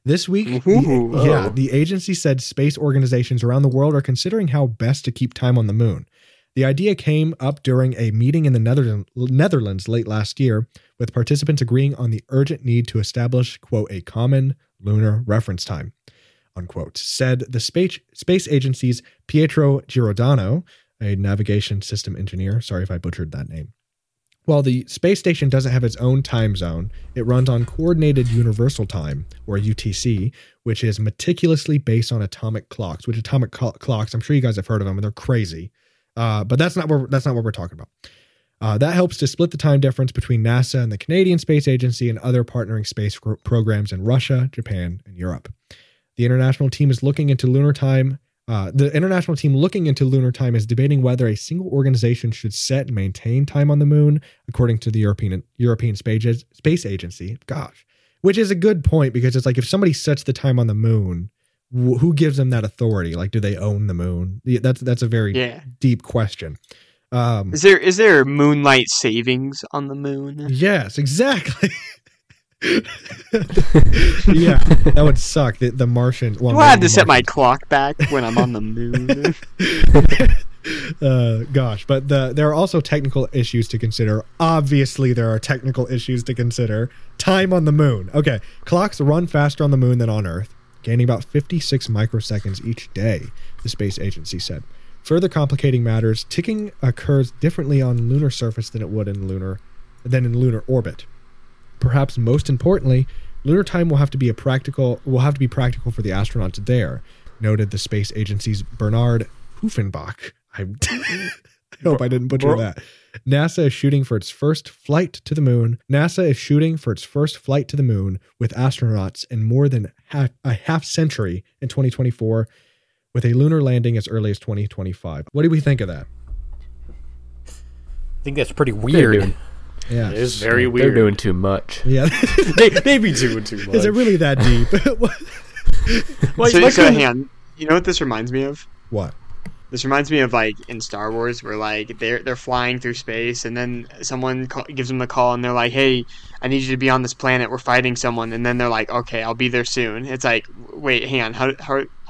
This week, the agency said space organizations around the world are considering how best to keep time on the moon. The idea came up during a meeting in the Netherlands late last year, with participants agreeing on the urgent need to establish, quote, a common lunar reference time, unquote, said the space agency's Pietro Giordano, a navigation system engineer. Sorry if I butchered that name. While the space station doesn't have its own time zone, it runs on Coordinated Universal Time, or UTC, which is meticulously based on atomic clocks, which atomic clocks, I'm sure you guys have heard of them, and they're crazy. But that's not what we're talking about. That helps to split the time difference between NASA and the Canadian Space Agency and other partnering space programs in Russia, Japan, and Europe. The international team looking into lunar time is debating whether a single organization should set and maintain time on the moon, according to the European Space Agency. Gosh, which is a good point, because it's like, if somebody sets the time on the moon, who gives them that authority? Like, do they own the moon? That's a very deep question. Is there moonlight savings on the moon? Yes, exactly. Yeah, that would suck. The Martian. Well, I had to set my clock back when I'm on the moon. But there are also technical issues to consider. Obviously, there are technical issues to consider. Time on the moon. Okay, clocks run faster on the moon than on Earth, gaining about 56 microseconds each day, the space agency said. Further complicating matters, ticking occurs differently on lunar surface than it would in lunar orbit. Perhaps most importantly, lunar time will have to be practical for the astronauts there, noted the space agency's Bernard Hoofenbach. I hope I didn't butcher that. NASA is shooting for its first flight to the moon with astronauts in more than a half century in 2024, with a lunar landing as early as 2025. What do we think of that? I think that's pretty weird. Yeah, it is very weird. They're doing too much. Yeah, they be doing too much. Is it really that deep? You know what this reminds me of? What? This reminds me of, like, in Star Wars, where, like, they're flying through space, and then someone gives them the call, and they're like, "Hey, I need you to be on this planet. We're fighting someone." And then they're like, "Okay, I'll be there soon." It's like, wait, hang on, how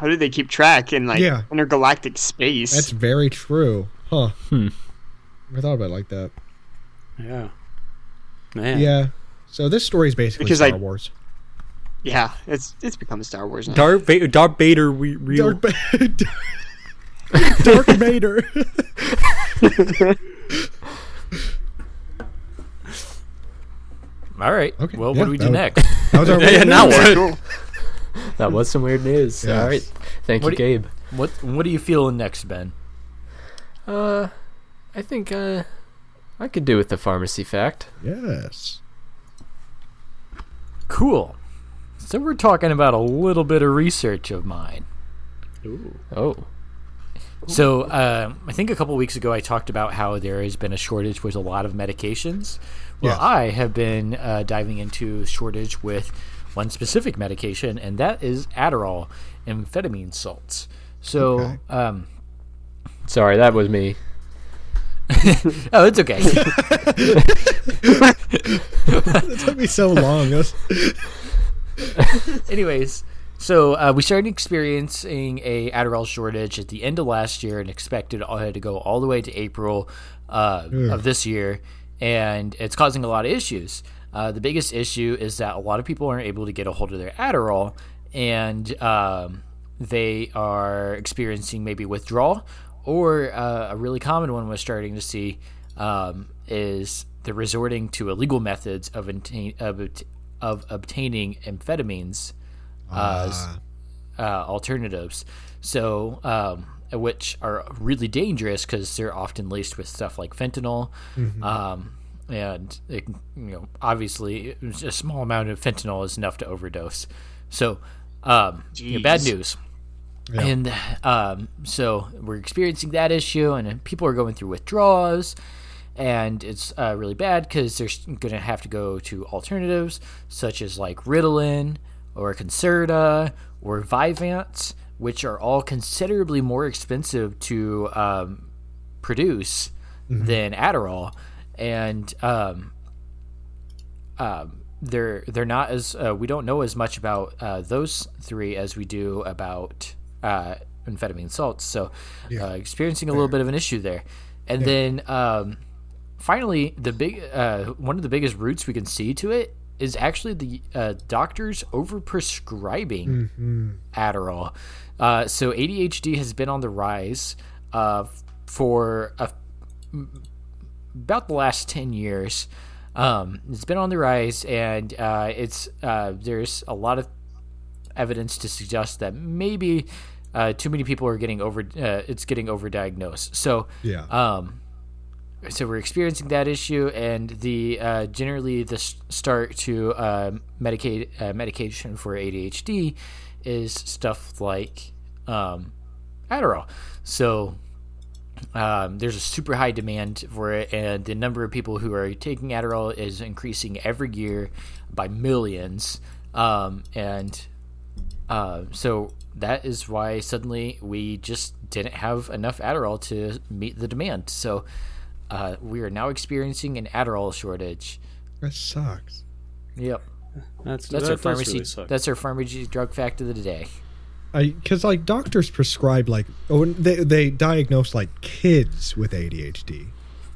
do they keep track in, like, intergalactic space? That's very true, huh? I thought about it like that. Yeah. Man. Yeah. So this story is basically Star Wars. Yeah, it's become Star Wars now. Darth Vader, Darth Vader. All right. Okay. Well, what do we do next? That was some weird news. Yes. All right. Thank you, Gabe. What are you feeling next, Ben? I think I could do with the pharmacy fact. Yes. Cool. So we're talking about a little bit of research of mine. Ooh. Oh. So I think a couple weeks ago I talked about how there has been a shortage with a lot of medications. Well, yes. I have been diving into a shortage with one specific medication, and that is Adderall, amphetamine salts. So, sorry, that was me. Oh, it's okay. It took me so long. Anyways, so we started experiencing a Adderall shortage at the end of last year and expected to go all the way to April of this year, and it's causing a lot of issues. The biggest issue is that a lot of people aren't able to get a hold of their Adderall, and they are experiencing maybe withdrawal. Or a really common one we're starting to see is the resorting to illegal methods of obtaining amphetamines alternatives. So, which are really dangerous because they're often laced with stuff like fentanyl, and it, obviously a small amount of fentanyl is enough to overdose. So, bad news. Yeah. And so we're experiencing that issue, and people are going through withdrawals, and it's really bad because they're going to have to go to alternatives such as like Ritalin or Concerta or Vyvanse, which are all considerably more expensive to produce than Adderall, and they're not as we don't know as much about those three as we do about amphetamine salts, so experiencing a little bit of an issue there. And then finally, the big one of the biggest roots we can see to it is actually the doctors overprescribing Adderall. So ADHD has been on the rise for about the last 10 years. It's been on the rise, and it's there's a lot of evidence to suggest that maybe too many people are getting over it's getting overdiagnosed. So so we're experiencing that issue, and the generally the start to medication for ADHD is stuff like Adderall. So there's a super high demand for it, and the number of people who are taking Adderall is increasing every year by millions, and so that is why suddenly we just didn't have enough Adderall to meet the demand. So we are now experiencing an Adderall shortage. That sucks. Yep. That's our pharmacy. Really, that's our pharmacy drug fact of the day. Because like doctors prescribe like they diagnose like kids with ADHD.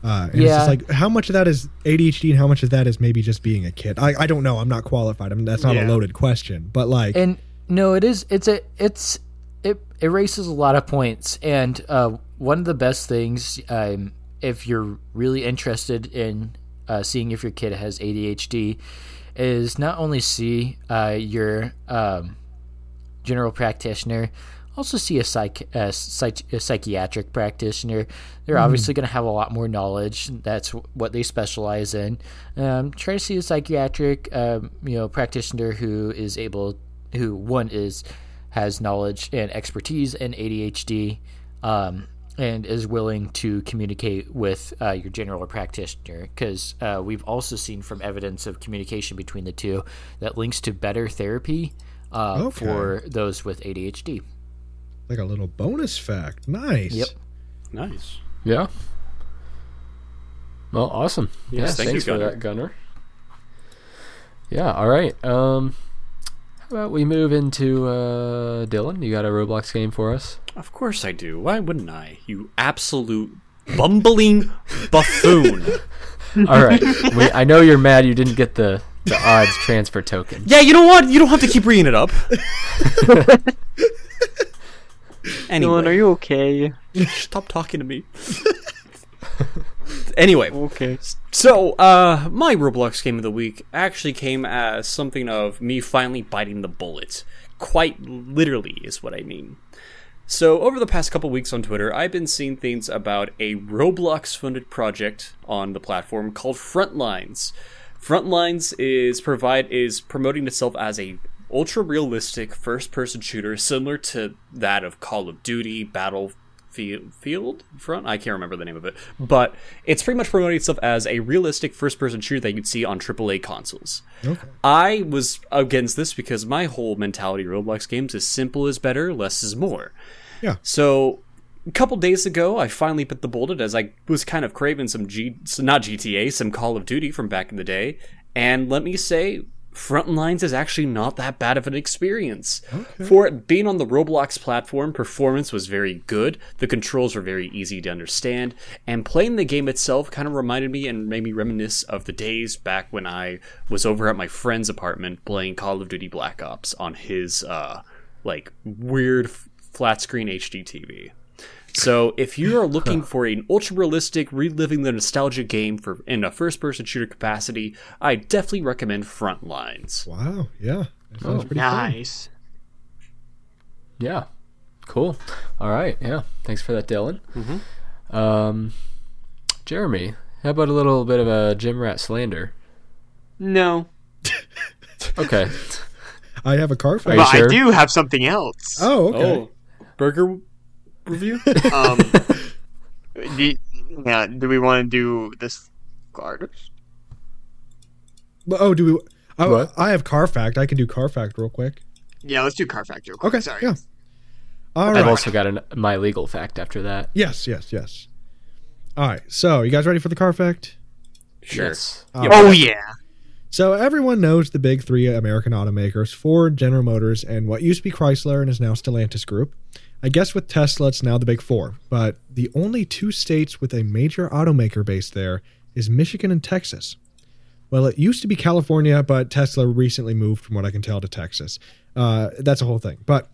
And it's just like how much of that is ADHD and how much of that is maybe just being a kid. I don't know. I'm not qualified. I mean, that's not a loaded question, but like and no, it is. It raises a lot of points. And one of the best things, if you're really interested in seeing if your kid has ADHD, is not only see your general practitioner, also see a psychiatric practitioner. They're obviously going to have a lot more knowledge. That's what they specialize in. Try to see a psychiatric practitioner who is able, who has knowledge and expertise in ADHD, and is willing to communicate with your general practitioner, because we've also seen from evidence of communication between the two that links to better therapy for those with ADHD. Like a little bonus fact. Nice. Yep. Nice. Yeah. Well, awesome. Yes, thanks you, for that, Gunnar. Yeah, all right. How about we move into Dylan? You got a Roblox game for us? Of course I do. Why wouldn't I? You absolute bumbling buffoon. All right. I know you're mad you didn't get the odds transfer token. Yeah, you know what? You don't have to keep reading it up. Anyway. Dylan, are you okay? Stop talking to me. Anyway. Okay. So, my Roblox game of the week actually came as something of me finally biting the bullet. Quite literally is what I mean. So, over the past couple weeks on Twitter, I've been seeing things about a Roblox-funded project on the platform called Frontlines. Frontlines is promoting itself as a ultra-realistic first-person shooter similar to that of Call of Duty, Battlefield Front? I can't remember the name of it. But it's pretty much promoting itself as a realistic first-person shooter that you'd see on AAA consoles. Okay. I was against this because my whole mentality of Roblox games is simple is better, less is more. Yeah. So a couple days ago, I finally bit the bullet as I was kind of craving some Call of Duty from back in the day. And let me say, Frontlines is actually not that bad of an experience. Okay. For it being on the Roblox platform, performance was very good, the controls were very easy to understand, and playing the game itself kind of reminded me and made me reminisce of the days back when I was over at my friend's apartment playing Call of Duty Black Ops on his weird flat screen HD TV. So if you are looking for an ultra-realistic, reliving the nostalgia game in a first-person shooter capacity, I definitely recommend Frontlines. Wow, yeah. That sounds pretty nice. Cool. Yeah, cool. All right, yeah. Thanks for that, Dylan. Mm-hmm. Jeremy, how about a little bit of a gym rat slander? No. Okay. I have a car for you. But sure? I do have something else. Oh, okay. Oh. burger review? Do we want to do this artist? Oh, do we? Oh, I have Car Fact. I can do Car Fact real quick. Yeah, let's do Car Fact real quick. Okay, sorry. Yeah. All right. I've also got my legal fact after that. Yes. All right, so you guys ready for the Car Fact? Sure. Yes. Yeah. So everyone knows the big three American automakers, Ford, General Motors, and what used to be Chrysler and is now Stellantis Group. I guess with Tesla, it's now the big four. But the only two states with a major automaker base there is Michigan and Texas. Well, it used to be California, but Tesla recently moved, from what I can tell, to Texas. That's a whole thing. But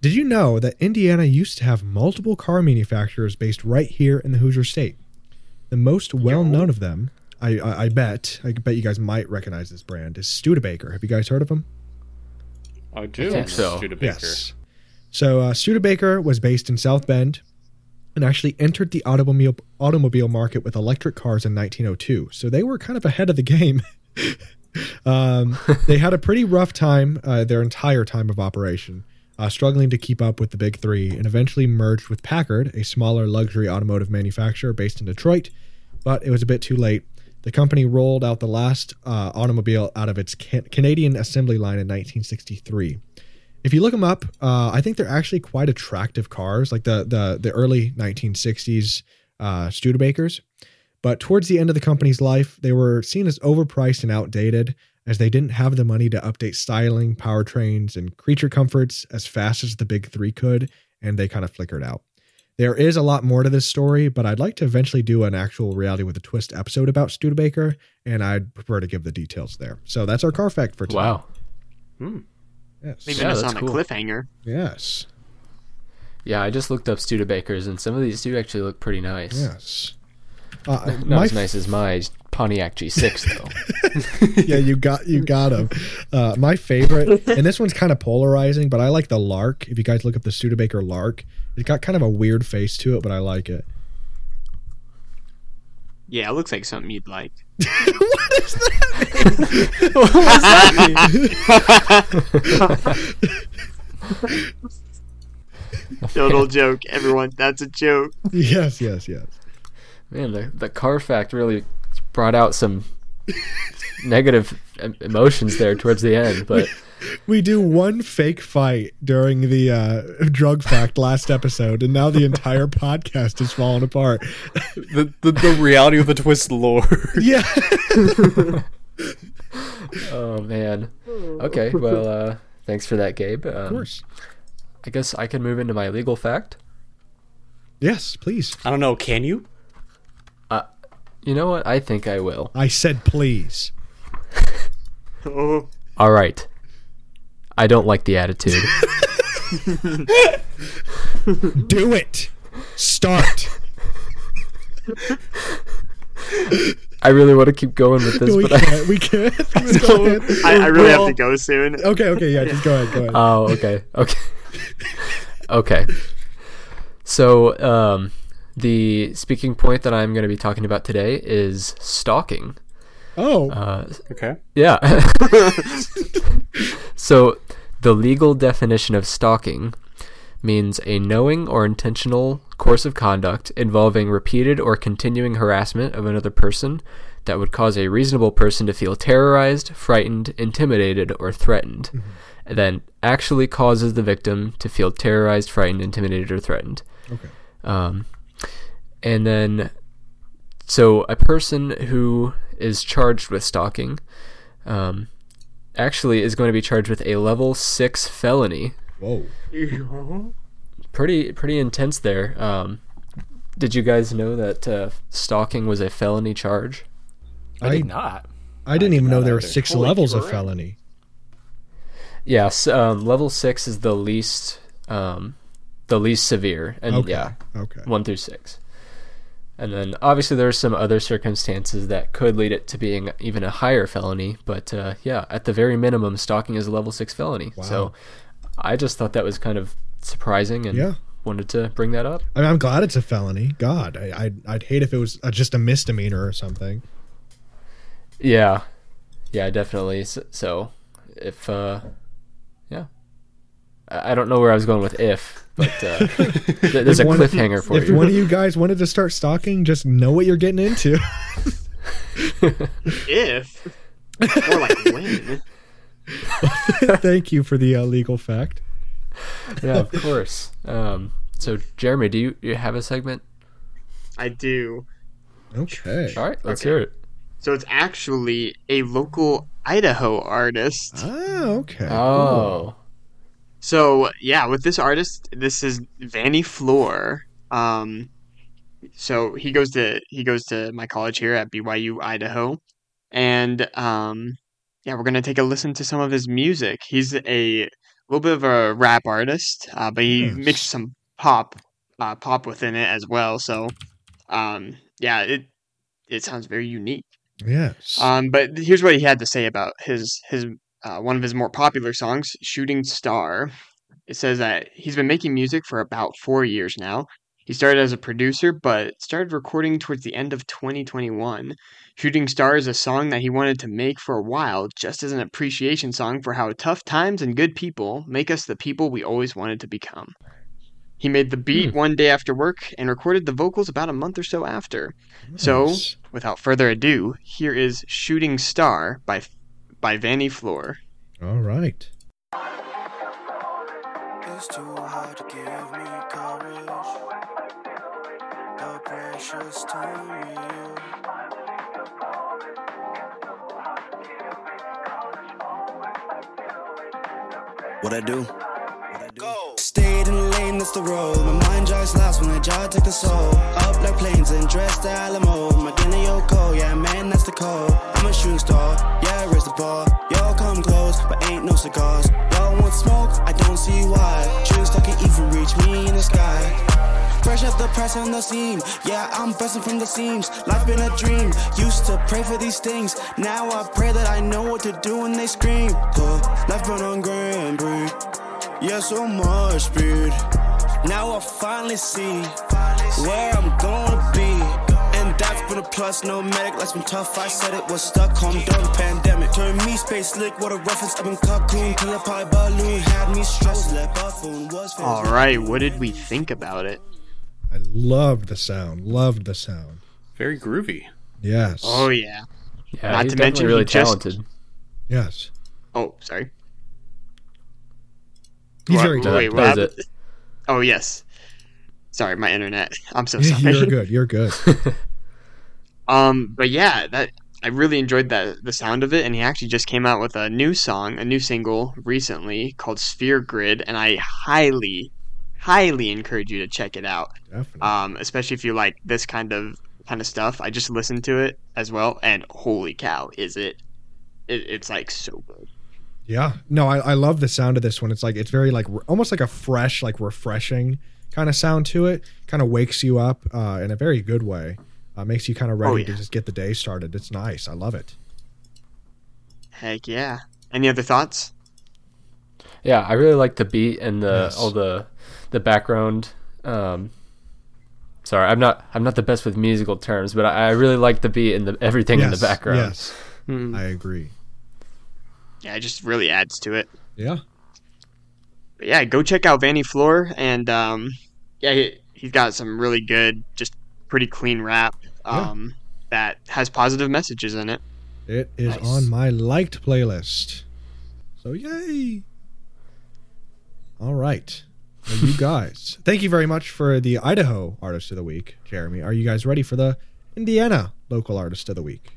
did you know that Indiana used to have multiple car manufacturers based right here in the Hoosier State? The most well-known of them, I bet you guys might recognize this brand, is Studebaker. Have you guys heard of them? I do. I think so. Studebaker. Yes. So Studebaker was based in South Bend and actually entered the automobile market with electric cars in 1902. So they were kind of ahead of the game. They had a pretty rough time their entire time of operation, struggling to keep up with the big three, and eventually merged with Packard, a smaller luxury automotive manufacturer based in Detroit. But it was a bit too late. The company rolled out the last automobile out of its Canadian assembly line in 1963. If you look them up, I think they're actually quite attractive cars, like the early 1960s Studebakers. But towards the end of the company's life, they were seen as overpriced and outdated, as they didn't have the money to update styling, powertrains, and creature comforts as fast as the big three could, and they kind of flickered out. There is a lot more to this story, but I'd like to eventually do an actual Reality with a Twist episode about Studebaker, and I'd prefer to give the details there. So that's our Car Fact for today. Wow. Hmm. Yes. Leaving us on a cliffhanger. Yes. Yeah, I just looked up Studebakers, and some of these do actually look pretty nice. Yes. Not as nice as my Pontiac G6, though. Yeah, you got them. My favorite, and this one's kind of polarizing, but I like the Lark. If you guys look up the Studebaker Lark, it's got kind of a weird face to it, but I like it. Yeah, it looks like something you'd like. What does that mean? What does that mean? Total joke, everyone. That's a joke. Yes. Man, the Car Fact really brought out some negative emotions there towards the end. But we do one fake fight during the drug fact last episode, and now the entire podcast is falling apart. The Reality with a Twist lore. Yeah. Oh, man. Okay, well, thanks for that, Gabe. Of course. I guess I can move into my legal fact. Yes, please. I don't know. Can you? You know what? I think I will. I said please. All right. I don't like the attitude. Do it. Start. I really want to keep going with this, we can't. I really have to go soon. Okay, yeah, just go ahead. Oh, okay. Okay. So, the speaking point that I'm going to be talking about today is stalking. Oh. Okay. Yeah. So the legal definition of stalking means a knowing or intentional course of conduct involving repeated or continuing harassment of another person that would cause a reasonable person to feel terrorized, frightened, intimidated, or threatened, and then actually causes the victim to feel terrorized, frightened, intimidated, or threatened. Okay. And then, so a person who is charged with stalking actually is going to be charged with a level 6 felony. Whoa. Pretty intense there. Did you guys know that stalking was a felony charge? I did not. I didn't even know there were 6 levels of felony. Yes, level 6 is the least severe. And okay. Yeah, okay. 1 through 6. And then obviously there are some other circumstances that could lead it to being even a higher felony. But yeah, at the very minimum, stalking is a level 6 felony. Wow. So I just thought that was kind of surprising and wanted to bring that up. I mean, I'm glad it's a felony. God, I'd hate if it was just a misdemeanor or something. Yeah, definitely. So if I don't know where I was going with if. But there's a cliffhanger for you. If one of you guys wanted to start stalking, just know what you're getting into. If. More like when. Thank you for the legal fact. Yeah, of course. So, Jeremy, do you have a segment? I do. Okay. All right, let's hear it. So it's actually a local Idaho artist. Oh, okay. Oh. Ooh. So, yeah, with this artist, this is Vani Fleur. So he goes to my college here at BYU Idaho, and we're gonna take a listen to some of his music. He's a little bit of a rap artist, but he mixed some pop within it as well. So, it sounds very unique. Yes. But here's what he had to say about his one of his more popular songs, "Shooting Star." It says that he's been making music for about 4 years now. He started as a producer, but started recording towards the end of 2021. "Shooting Star" is a song that he wanted to make for a while, just as an appreciation song for how tough times and good people make us the people we always wanted to become. He made the beat one day after work and recorded the vocals about a month or so after. Nice. So, without further ado, here is "Shooting Star" by Vani Fleur. All right. It's too hard to give me courage. The precious time you. What I do? Go. Stayed in the lane, that's the road. My mind jogs lost when I jog, took the soul. Up like planes and dressed to Alamo. My guinea cold, yeah, man, that's the code. I'm a shooting star, yeah, raise the bar. Y'all come close, but ain't no cigars. Y'all want smoke, I don't see why. Shooting star can even reach me in the sky. Fresh off the press on the scene, yeah, I'm busting from the seams. Life been a dream, used to pray for these things. Now I pray that I know what to do when they scream. Good, life been on Grand Prix. Yeah, so much speed. Now I finally see where I'm gonna be. And that's been a plus, no medic. Life's been tough, I said it was stuck. Calm down, pandemic. Turn me space slick, what a reference. I've been cocoon, till a pie balloon. Had me stressed, like buffoon was. Alright, what did we think about it? I loved the sound, Very groovy. Yes. Oh, yeah. Not he's to mention really talented. Yes. Oh, sorry. He's very talented. Wait, is it? Oh, yes. Sorry, my internet. I'm so sorry. You're good. But yeah, I really enjoyed the sound of it, and he actually just came out with a new single recently called "Sphere Grid," and I highly, highly encourage you to check it out. Definitely. Especially if you like this kind of stuff. I just listened to it as well, and holy cow, is it's like so good. Yeah. No, I love the sound of this one. It's like, it's very like, almost like a fresh, like refreshing kind of sound to it. Kind of wakes you up in a very good way. Makes you kind of ready to just get the day started. It's nice. I love it. Heck yeah. Any other thoughts? Yeah, I really like the beat and all the background. Sorry, I'm not the best with musical terms, but I really like the beat and everything in the background. Yes, I agree. Yeah, it just really adds to it. Yeah. But yeah, go check out Vani Fleur. And he's got some really good, just pretty clean rap that has positive messages in it. It is on my liked playlist. So, yay. All right. Well, you guys, thank you very much for the Idaho Artist of the Week, Jeremy. Are you guys ready for the Indiana Local Artist of the Week?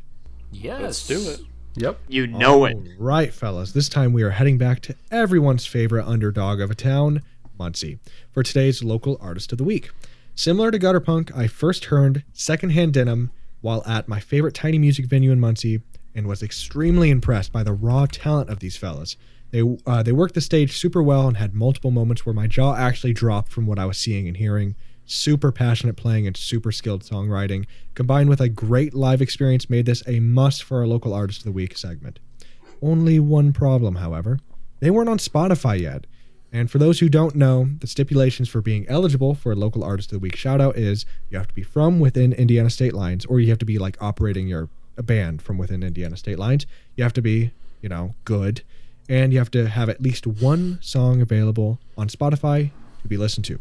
Yes. Let's do it. Yep. You know it. All right, fellas. This time we are heading back to everyone's favorite underdog of a town, Muncie, for today's Local Artist of the Week. Similar to Gutterpunk, I first heard Secondhand Denim while at my favorite tiny music venue in Muncie and was extremely impressed by the raw talent of these fellas. They worked the stage super well and had multiple moments where my jaw actually dropped from what I was seeing and hearing. Super passionate playing and super skilled songwriting combined with a great live experience made this a must for our Local Artist of the Week segment. Only one problem, however. They weren't on Spotify yet. And for those who don't know, the stipulations for being eligible for a Local Artist of the Week shout out is you have to be from within Indiana state lines, or you have to be like operating a band from within Indiana state lines. You have to be, good, and you have to have at least one song available on Spotify to be listened to.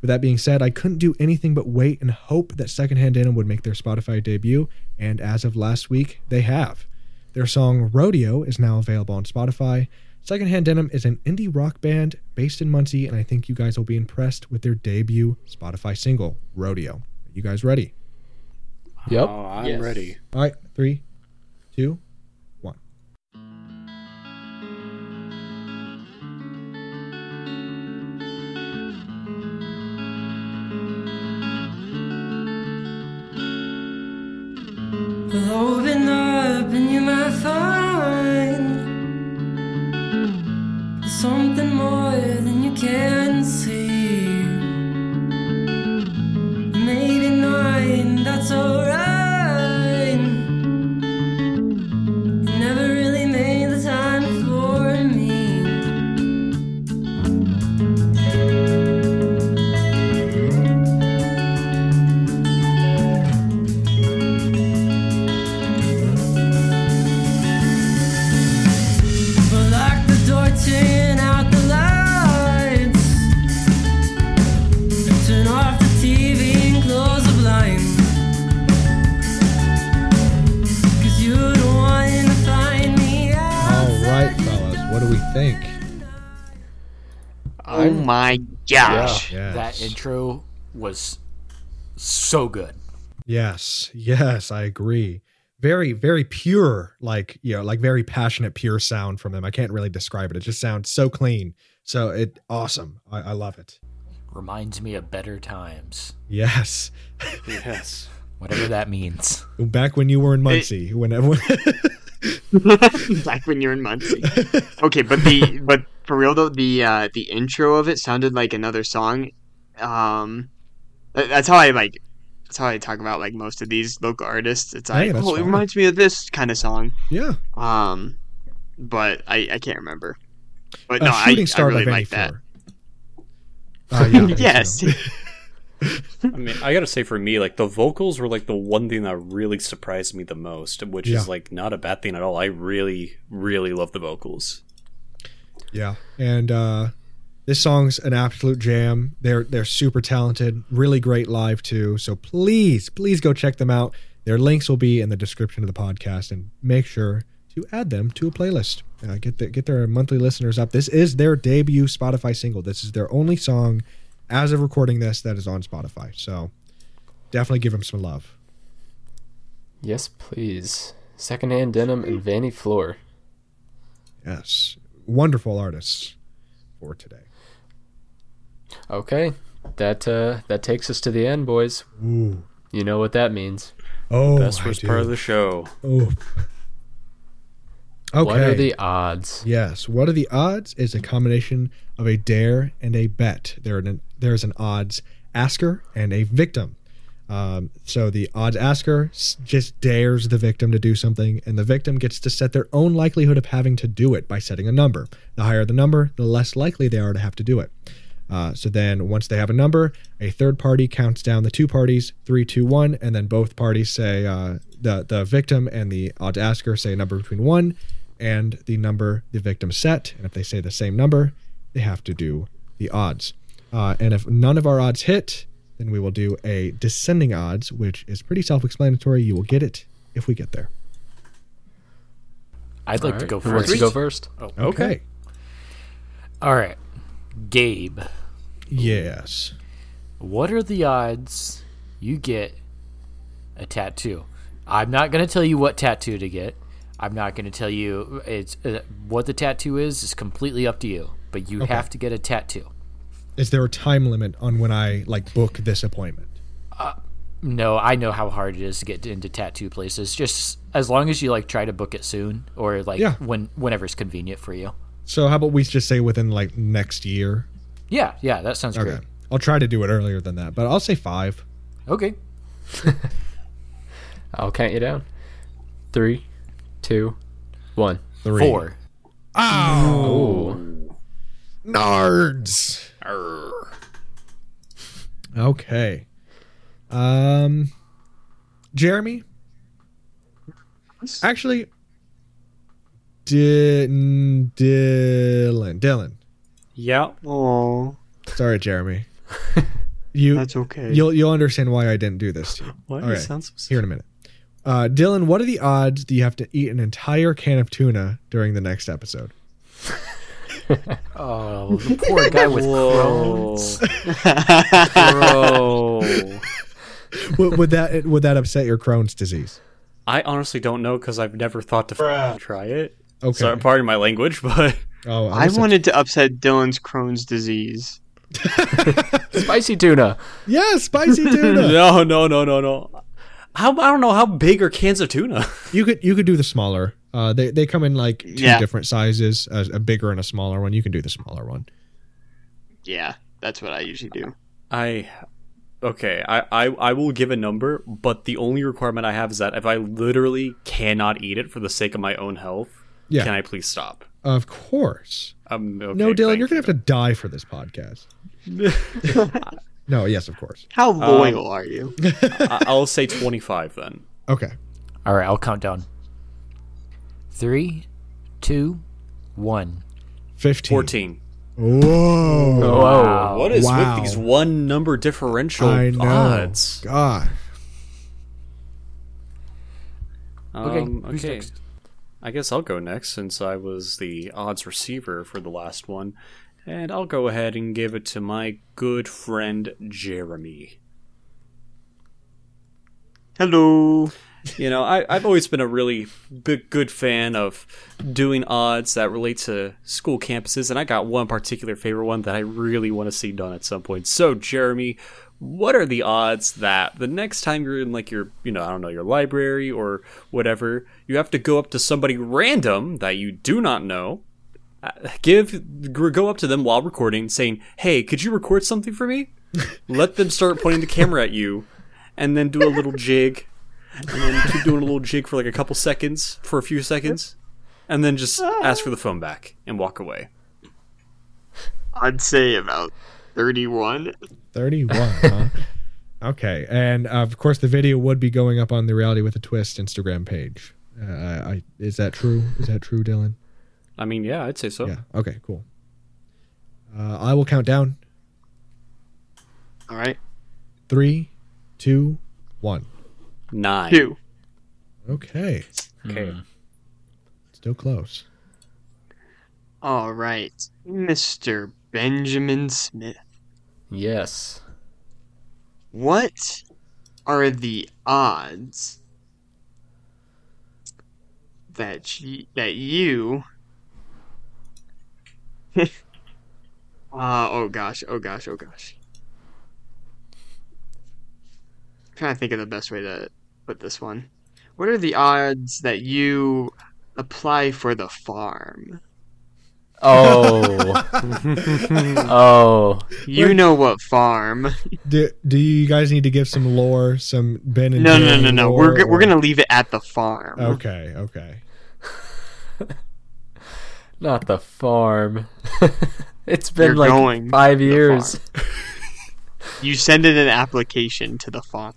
With that being said, I couldn't do anything but wait and hope that Secondhand Denim would make their Spotify debut, and as of last week, they have. Their song Rodeo is now available on Spotify. Secondhand Denim is an indie rock band based in Muncie, and I think you guys will be impressed with their debut Spotify single, Rodeo. Are you guys ready? Yep. Oh, I'm ready. All right, 3, 2... Well, open up and you might find something more than you can see. Maybe not, and that's alright. You never really made the time for think. Oh my gosh. Yeah. Yes. That intro was so good. Yes. Yes, I agree. Very, very pure, like very passionate, pure sound from them. I can't really describe it. It just sounds so clean. So it awesome. I love it. Reminds me of better times. Yes. Yes. Whatever that means. Back when you were in Muncie. Whenever. Back when you're in Muncie. Okay, but for real though, the intro of it sounded like another song. That's how I talk about like most of these local artists. It's like, it reminds me of this kind of song. Yeah. But I can't remember. But no, I really like that. Yeah, yes. So. I mean, I gotta say, for me, like the vocals were like the one thing that really surprised me the most, which is like not a bad thing at all. I really, really love the vocals. Yeah, and this song's an absolute jam. They're super talented, really great live too. So please go check them out. Their links will be in the description of the podcast, and make sure to add them to a playlist. Get their monthly listeners up. This is their debut Spotify single. This is their only song. As of recording this, that is on Spotify. So definitely give them some love. Yes, please. Secondhand Denim and Vani Fleur. Yes. Wonderful artists for today. Okay. That takes us to the end, boys. Ooh. You know what that means. Oh, best worst part of the show. Oh. Okay. What are the odds? Yes. What are the odds is a combination of a dare and a bet. There's an odds asker and a victim. So the odds asker just dares the victim to do something, and the victim gets to set their own likelihood of having to do it by setting a number. The higher the number, the less likely they are to have to do it. So then once they have a number, a third party counts down the two parties, 3, 2, 1, and then both parties say the victim and the odds asker say a number between 1 and the number the victim set, and if they say the same number, they have to do the odds. And if none of our odds hit, then we will do a descending odds, which is pretty self-explanatory. You will get it if we get there. I'd like to go first. Who wants to go first? Oh, okay. All right. Gabe. Yes. What are the odds you get a tattoo? I'm not going to tell you what tattoo to get. I'm not going to tell you it's what the tattoo is. It's completely up to you, but you have to get a tattoo. Is there a time limit on when I book this appointment? No, I know how hard it is to get into tattoo places. Just as long as you try to book it soon or whenever it's convenient for you. So how about we just say within next year? Yeah, that sounds great. I'll try to do it earlier than that, but I'll say 5. Okay. I'll count you down. 3, 2, 1. 3. 4. Oh. Nards. Arr. Okay. Jeremy? Actually, Dylan. Yeah. Oh. Sorry, Jeremy. That's okay. You'll understand why I didn't do this to you. What? All right. Sounds so here in a minute. Dylan, what are the odds that you have to eat an entire can of tuna during the next episode? Oh, the poor guy with Crohn's. Bro. Would that upset your Crohn's disease? I honestly don't know because I've never thought to try it. Okay. Sorry, pardon my language, but... Oh, I wanted to upset Dylan's Crohn's disease. Spicy tuna. Yeah, spicy tuna. No. I don't know how big are cans of tuna. You could do the smaller. They come in like two different sizes, a bigger and a smaller one. You can do the smaller one. Yeah, that's what I usually do. I will give a number, but the only requirement I have is that if I literally cannot eat it for the sake of my own health, can I please stop? Of course. Okay, no, Dylan, you're going to have to die for this podcast. No, yes, of course. How loyal are you? I'll say 25 then. Okay. All right, I'll count down. 3, 2, 1. 15. 14. Whoa. Wow. What is with these one number differential odds? God. Okay. Who's next? I guess I'll go next since I was the odds receiver for the last one. And I'll go ahead and give it to my good friend, Jeremy. Hello. You know, I've always been a really good fan of doing odds that relate to school campuses, and I got one particular favorite one that I really want to see done at some point. So, Jeremy, what are the odds that the next time you're in, like, your library or whatever, you have to go up to somebody random that you do not know, go up to them while recording, saying, "Hey, could you record something for me?" Let them start pointing the camera at you, and then do a little jig, and then keep doing a little jig for like a few seconds, and then just ask for the phone back and walk away. I'd say about 31. 31, huh? Okay, and of course the video would be going up on the Reality with a Twist Instagram page. Is that true? Is that true, Dylan? I mean, yeah, I'd say so. Yeah. Okay, cool. I will count down. All right. 3, 2, 1. 9. 2. Okay. Still close. All right. Mr. Benjamin Smith. Yes. What are the odds that you... Oh gosh. I'm trying to think of the best way to put this one. What are the odds that you apply for the farm? Oh. You know what farm. Do you guys need to give some lore, some Ben and Jeremy? No. Lore, we're going to leave it at the farm. Okay. Not the farm. It's been 5 years. You send in an application to the farm.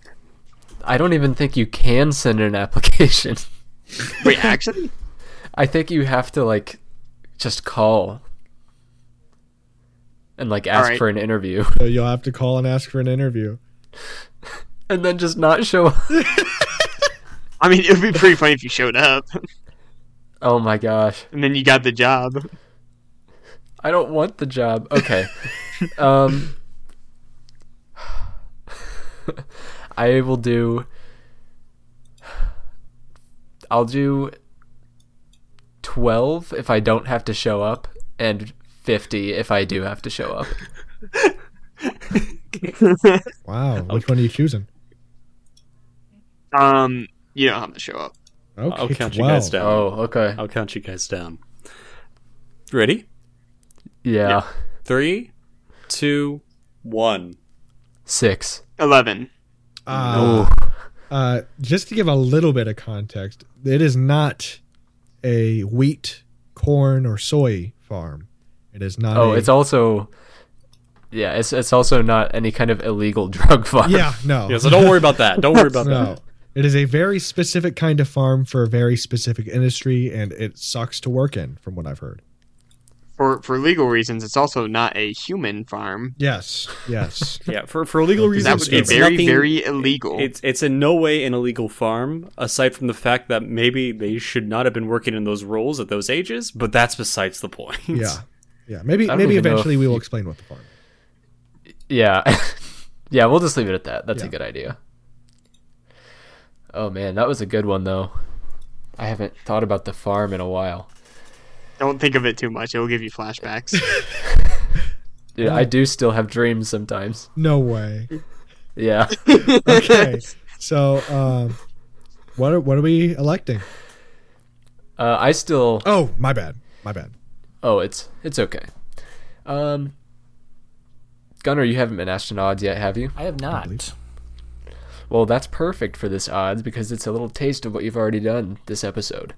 I don't even think you can send in an application. Wait, actually? I think you have to just call and ask for an interview. So you'll have to call and ask for an interview. And then just not show up. I mean, it would be pretty funny if you showed up. Oh my gosh. And then you got the job. I don't want the job. Okay. I'll do 12 if I don't have to show up and 50 if I do have to show up. Wow. Which one are you choosing? You don't have to show up. Okay, I'll count you guys down. Oh, okay. I'll count you guys down. Ready? Yeah. 3, 2, 1. 6. 11. Just to give a little bit of context, it is not a wheat, corn, or soy farm. It is not. Oh, it's also. Yeah, it's also not any kind of illegal drug farm. Yeah, no. Yeah, so don't worry about that. Don't worry about that. It is a very specific kind of farm for a very specific industry, and it sucks to work in, from what I've heard. For legal reasons, it's also not a human farm. Yes, yes. Yeah, for legal reasons, it's very, nothing, very illegal. It's in no way an illegal farm, aside from the fact that maybe they should not have been working in those roles at those ages, but that's besides the point. Yeah, yeah. Maybe eventually we will explain what the farm is. Yeah. Yeah, we'll just leave it at that. That's a good idea. Oh, man, that was a good one, though. I haven't thought about the farm in a while. Don't think of it too much. It will give you flashbacks. Yeah, I do still have dreams sometimes. No way. Yeah. Okay. So, what are we electing? I still. Oh, my bad. Oh, it's okay. Gunnar, you haven't been asked an odds yet, have you? I have not. Well, that's perfect for this odds because it's a little taste of what you've already done this episode.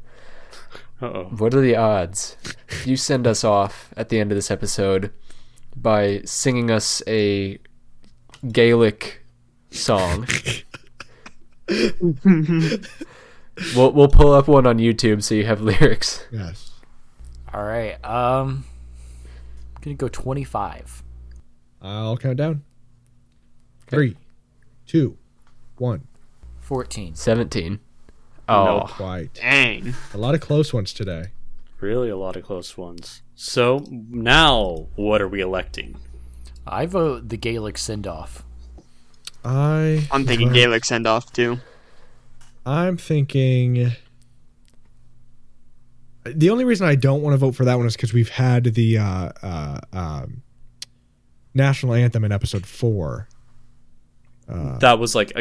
Uh-oh. What are the odds you send us off at the end of this episode by singing us a Gaelic song? We'll pull up one on YouTube so you have lyrics. Yes. All right. I'm going to go 25. I'll count down. Okay. 3, 2, 1. 14. 17. Oh, not quite. Dang. A lot of close ones today. Really a lot of close ones. So now what are we electing? I vote the Gaelic send-off. I'm thinking Gaelic send-off too. I'm thinking... The only reason I don't want to vote for that one is because we've had the national anthem in episode 4. That was like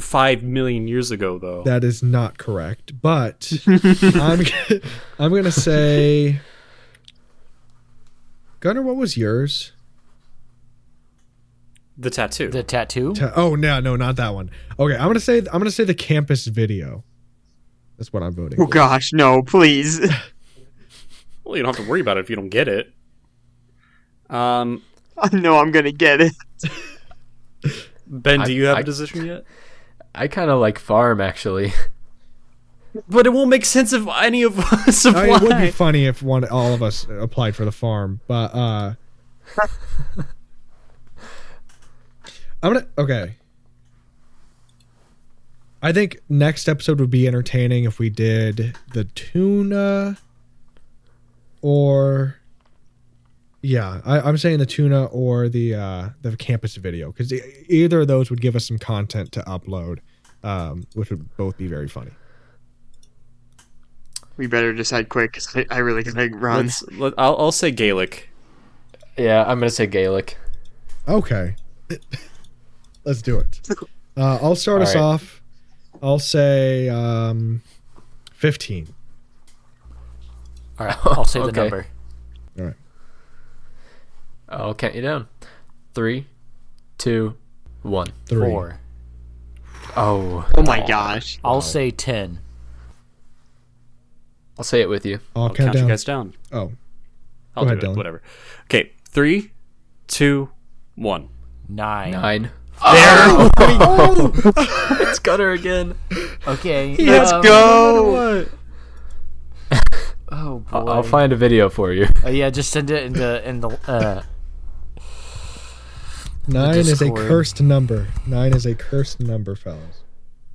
5 million years ago, though. That is not correct, but I'm gonna say, Gunnar, what was yours? The tattoo. The tattoo. Oh no, not that one. Okay, I'm gonna say the campus video. That's what I'm voting. Oh for. Gosh, no, please. Well, you don't have to worry about it if you don't get it. I know I'm gonna get it. Ben, do you have a decision yet? I kind of like farm, actually. But it won't make sense if any of us apply. It would be funny if all of us applied for the farm, but Okay. I think next episode would be entertaining if we did the tuna or... Yeah, I'm saying the tuna or the campus video because either of those would give us some content to upload, which would both be very funny. We better decide quick because I really can run. I'll say Gaelic. Yeah, I'm going to say Gaelic. Okay. Let's do it. I'll start us off. I'll say 15. All right, I'll say the number. All right. I'll count you down. 3, 2, 1. 4. Oh my gosh. I'll say 10. I'll say it with you. I'll count you guys down. Oh. I'll do it. Whatever. Okay. 3, 2, 1. 9. There. Oh. It's Gunnar again. Okay. Let's go. Oh boy! I'll find a video for you. Yeah, just send it in the. 9 the is a cursed number. 9 is a cursed number, fellas.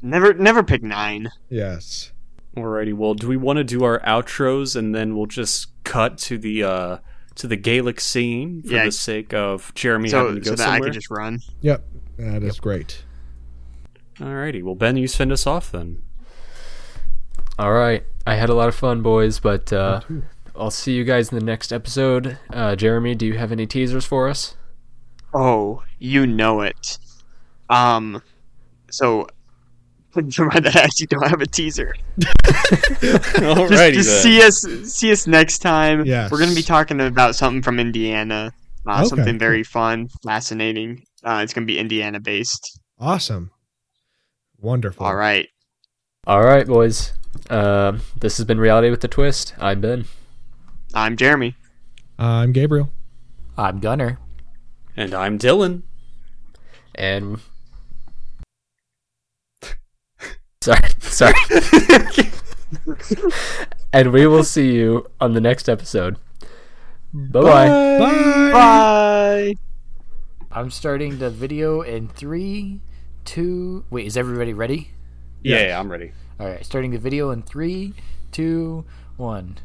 Never pick 9. Yes. Alrighty. Well, do we want to do our outros and then we'll just cut to the Gaelic scene for the sake of Jeremy having to go somewhere? So that I can just run. Yep, that is great. Alrighty. Well, Ben, you send us off then. All right. I had a lot of fun, boys, but I'll see you guys in the next episode. Jeremy, do you have any teasers for us? Oh, you know it. So, never mind that I actually don't have a teaser. Alrighty, just see us next time. Yes. We're going to be talking about something from Indiana, something very fun, fascinating. It's going to be Indiana-based. Awesome. Wonderful. All right, boys. This has been Reality with a Twist. I'm Ben. I'm Jeremy. I'm Gabriel. I'm Gunnar. And I'm Dylan. And sorry. And we will see you on the next episode. Bye-bye. Bye. Bye. I'm starting the video in 3, 2... Wait, is everybody ready? Yeah, I'm ready. All right, starting the video in 3, 2, 1.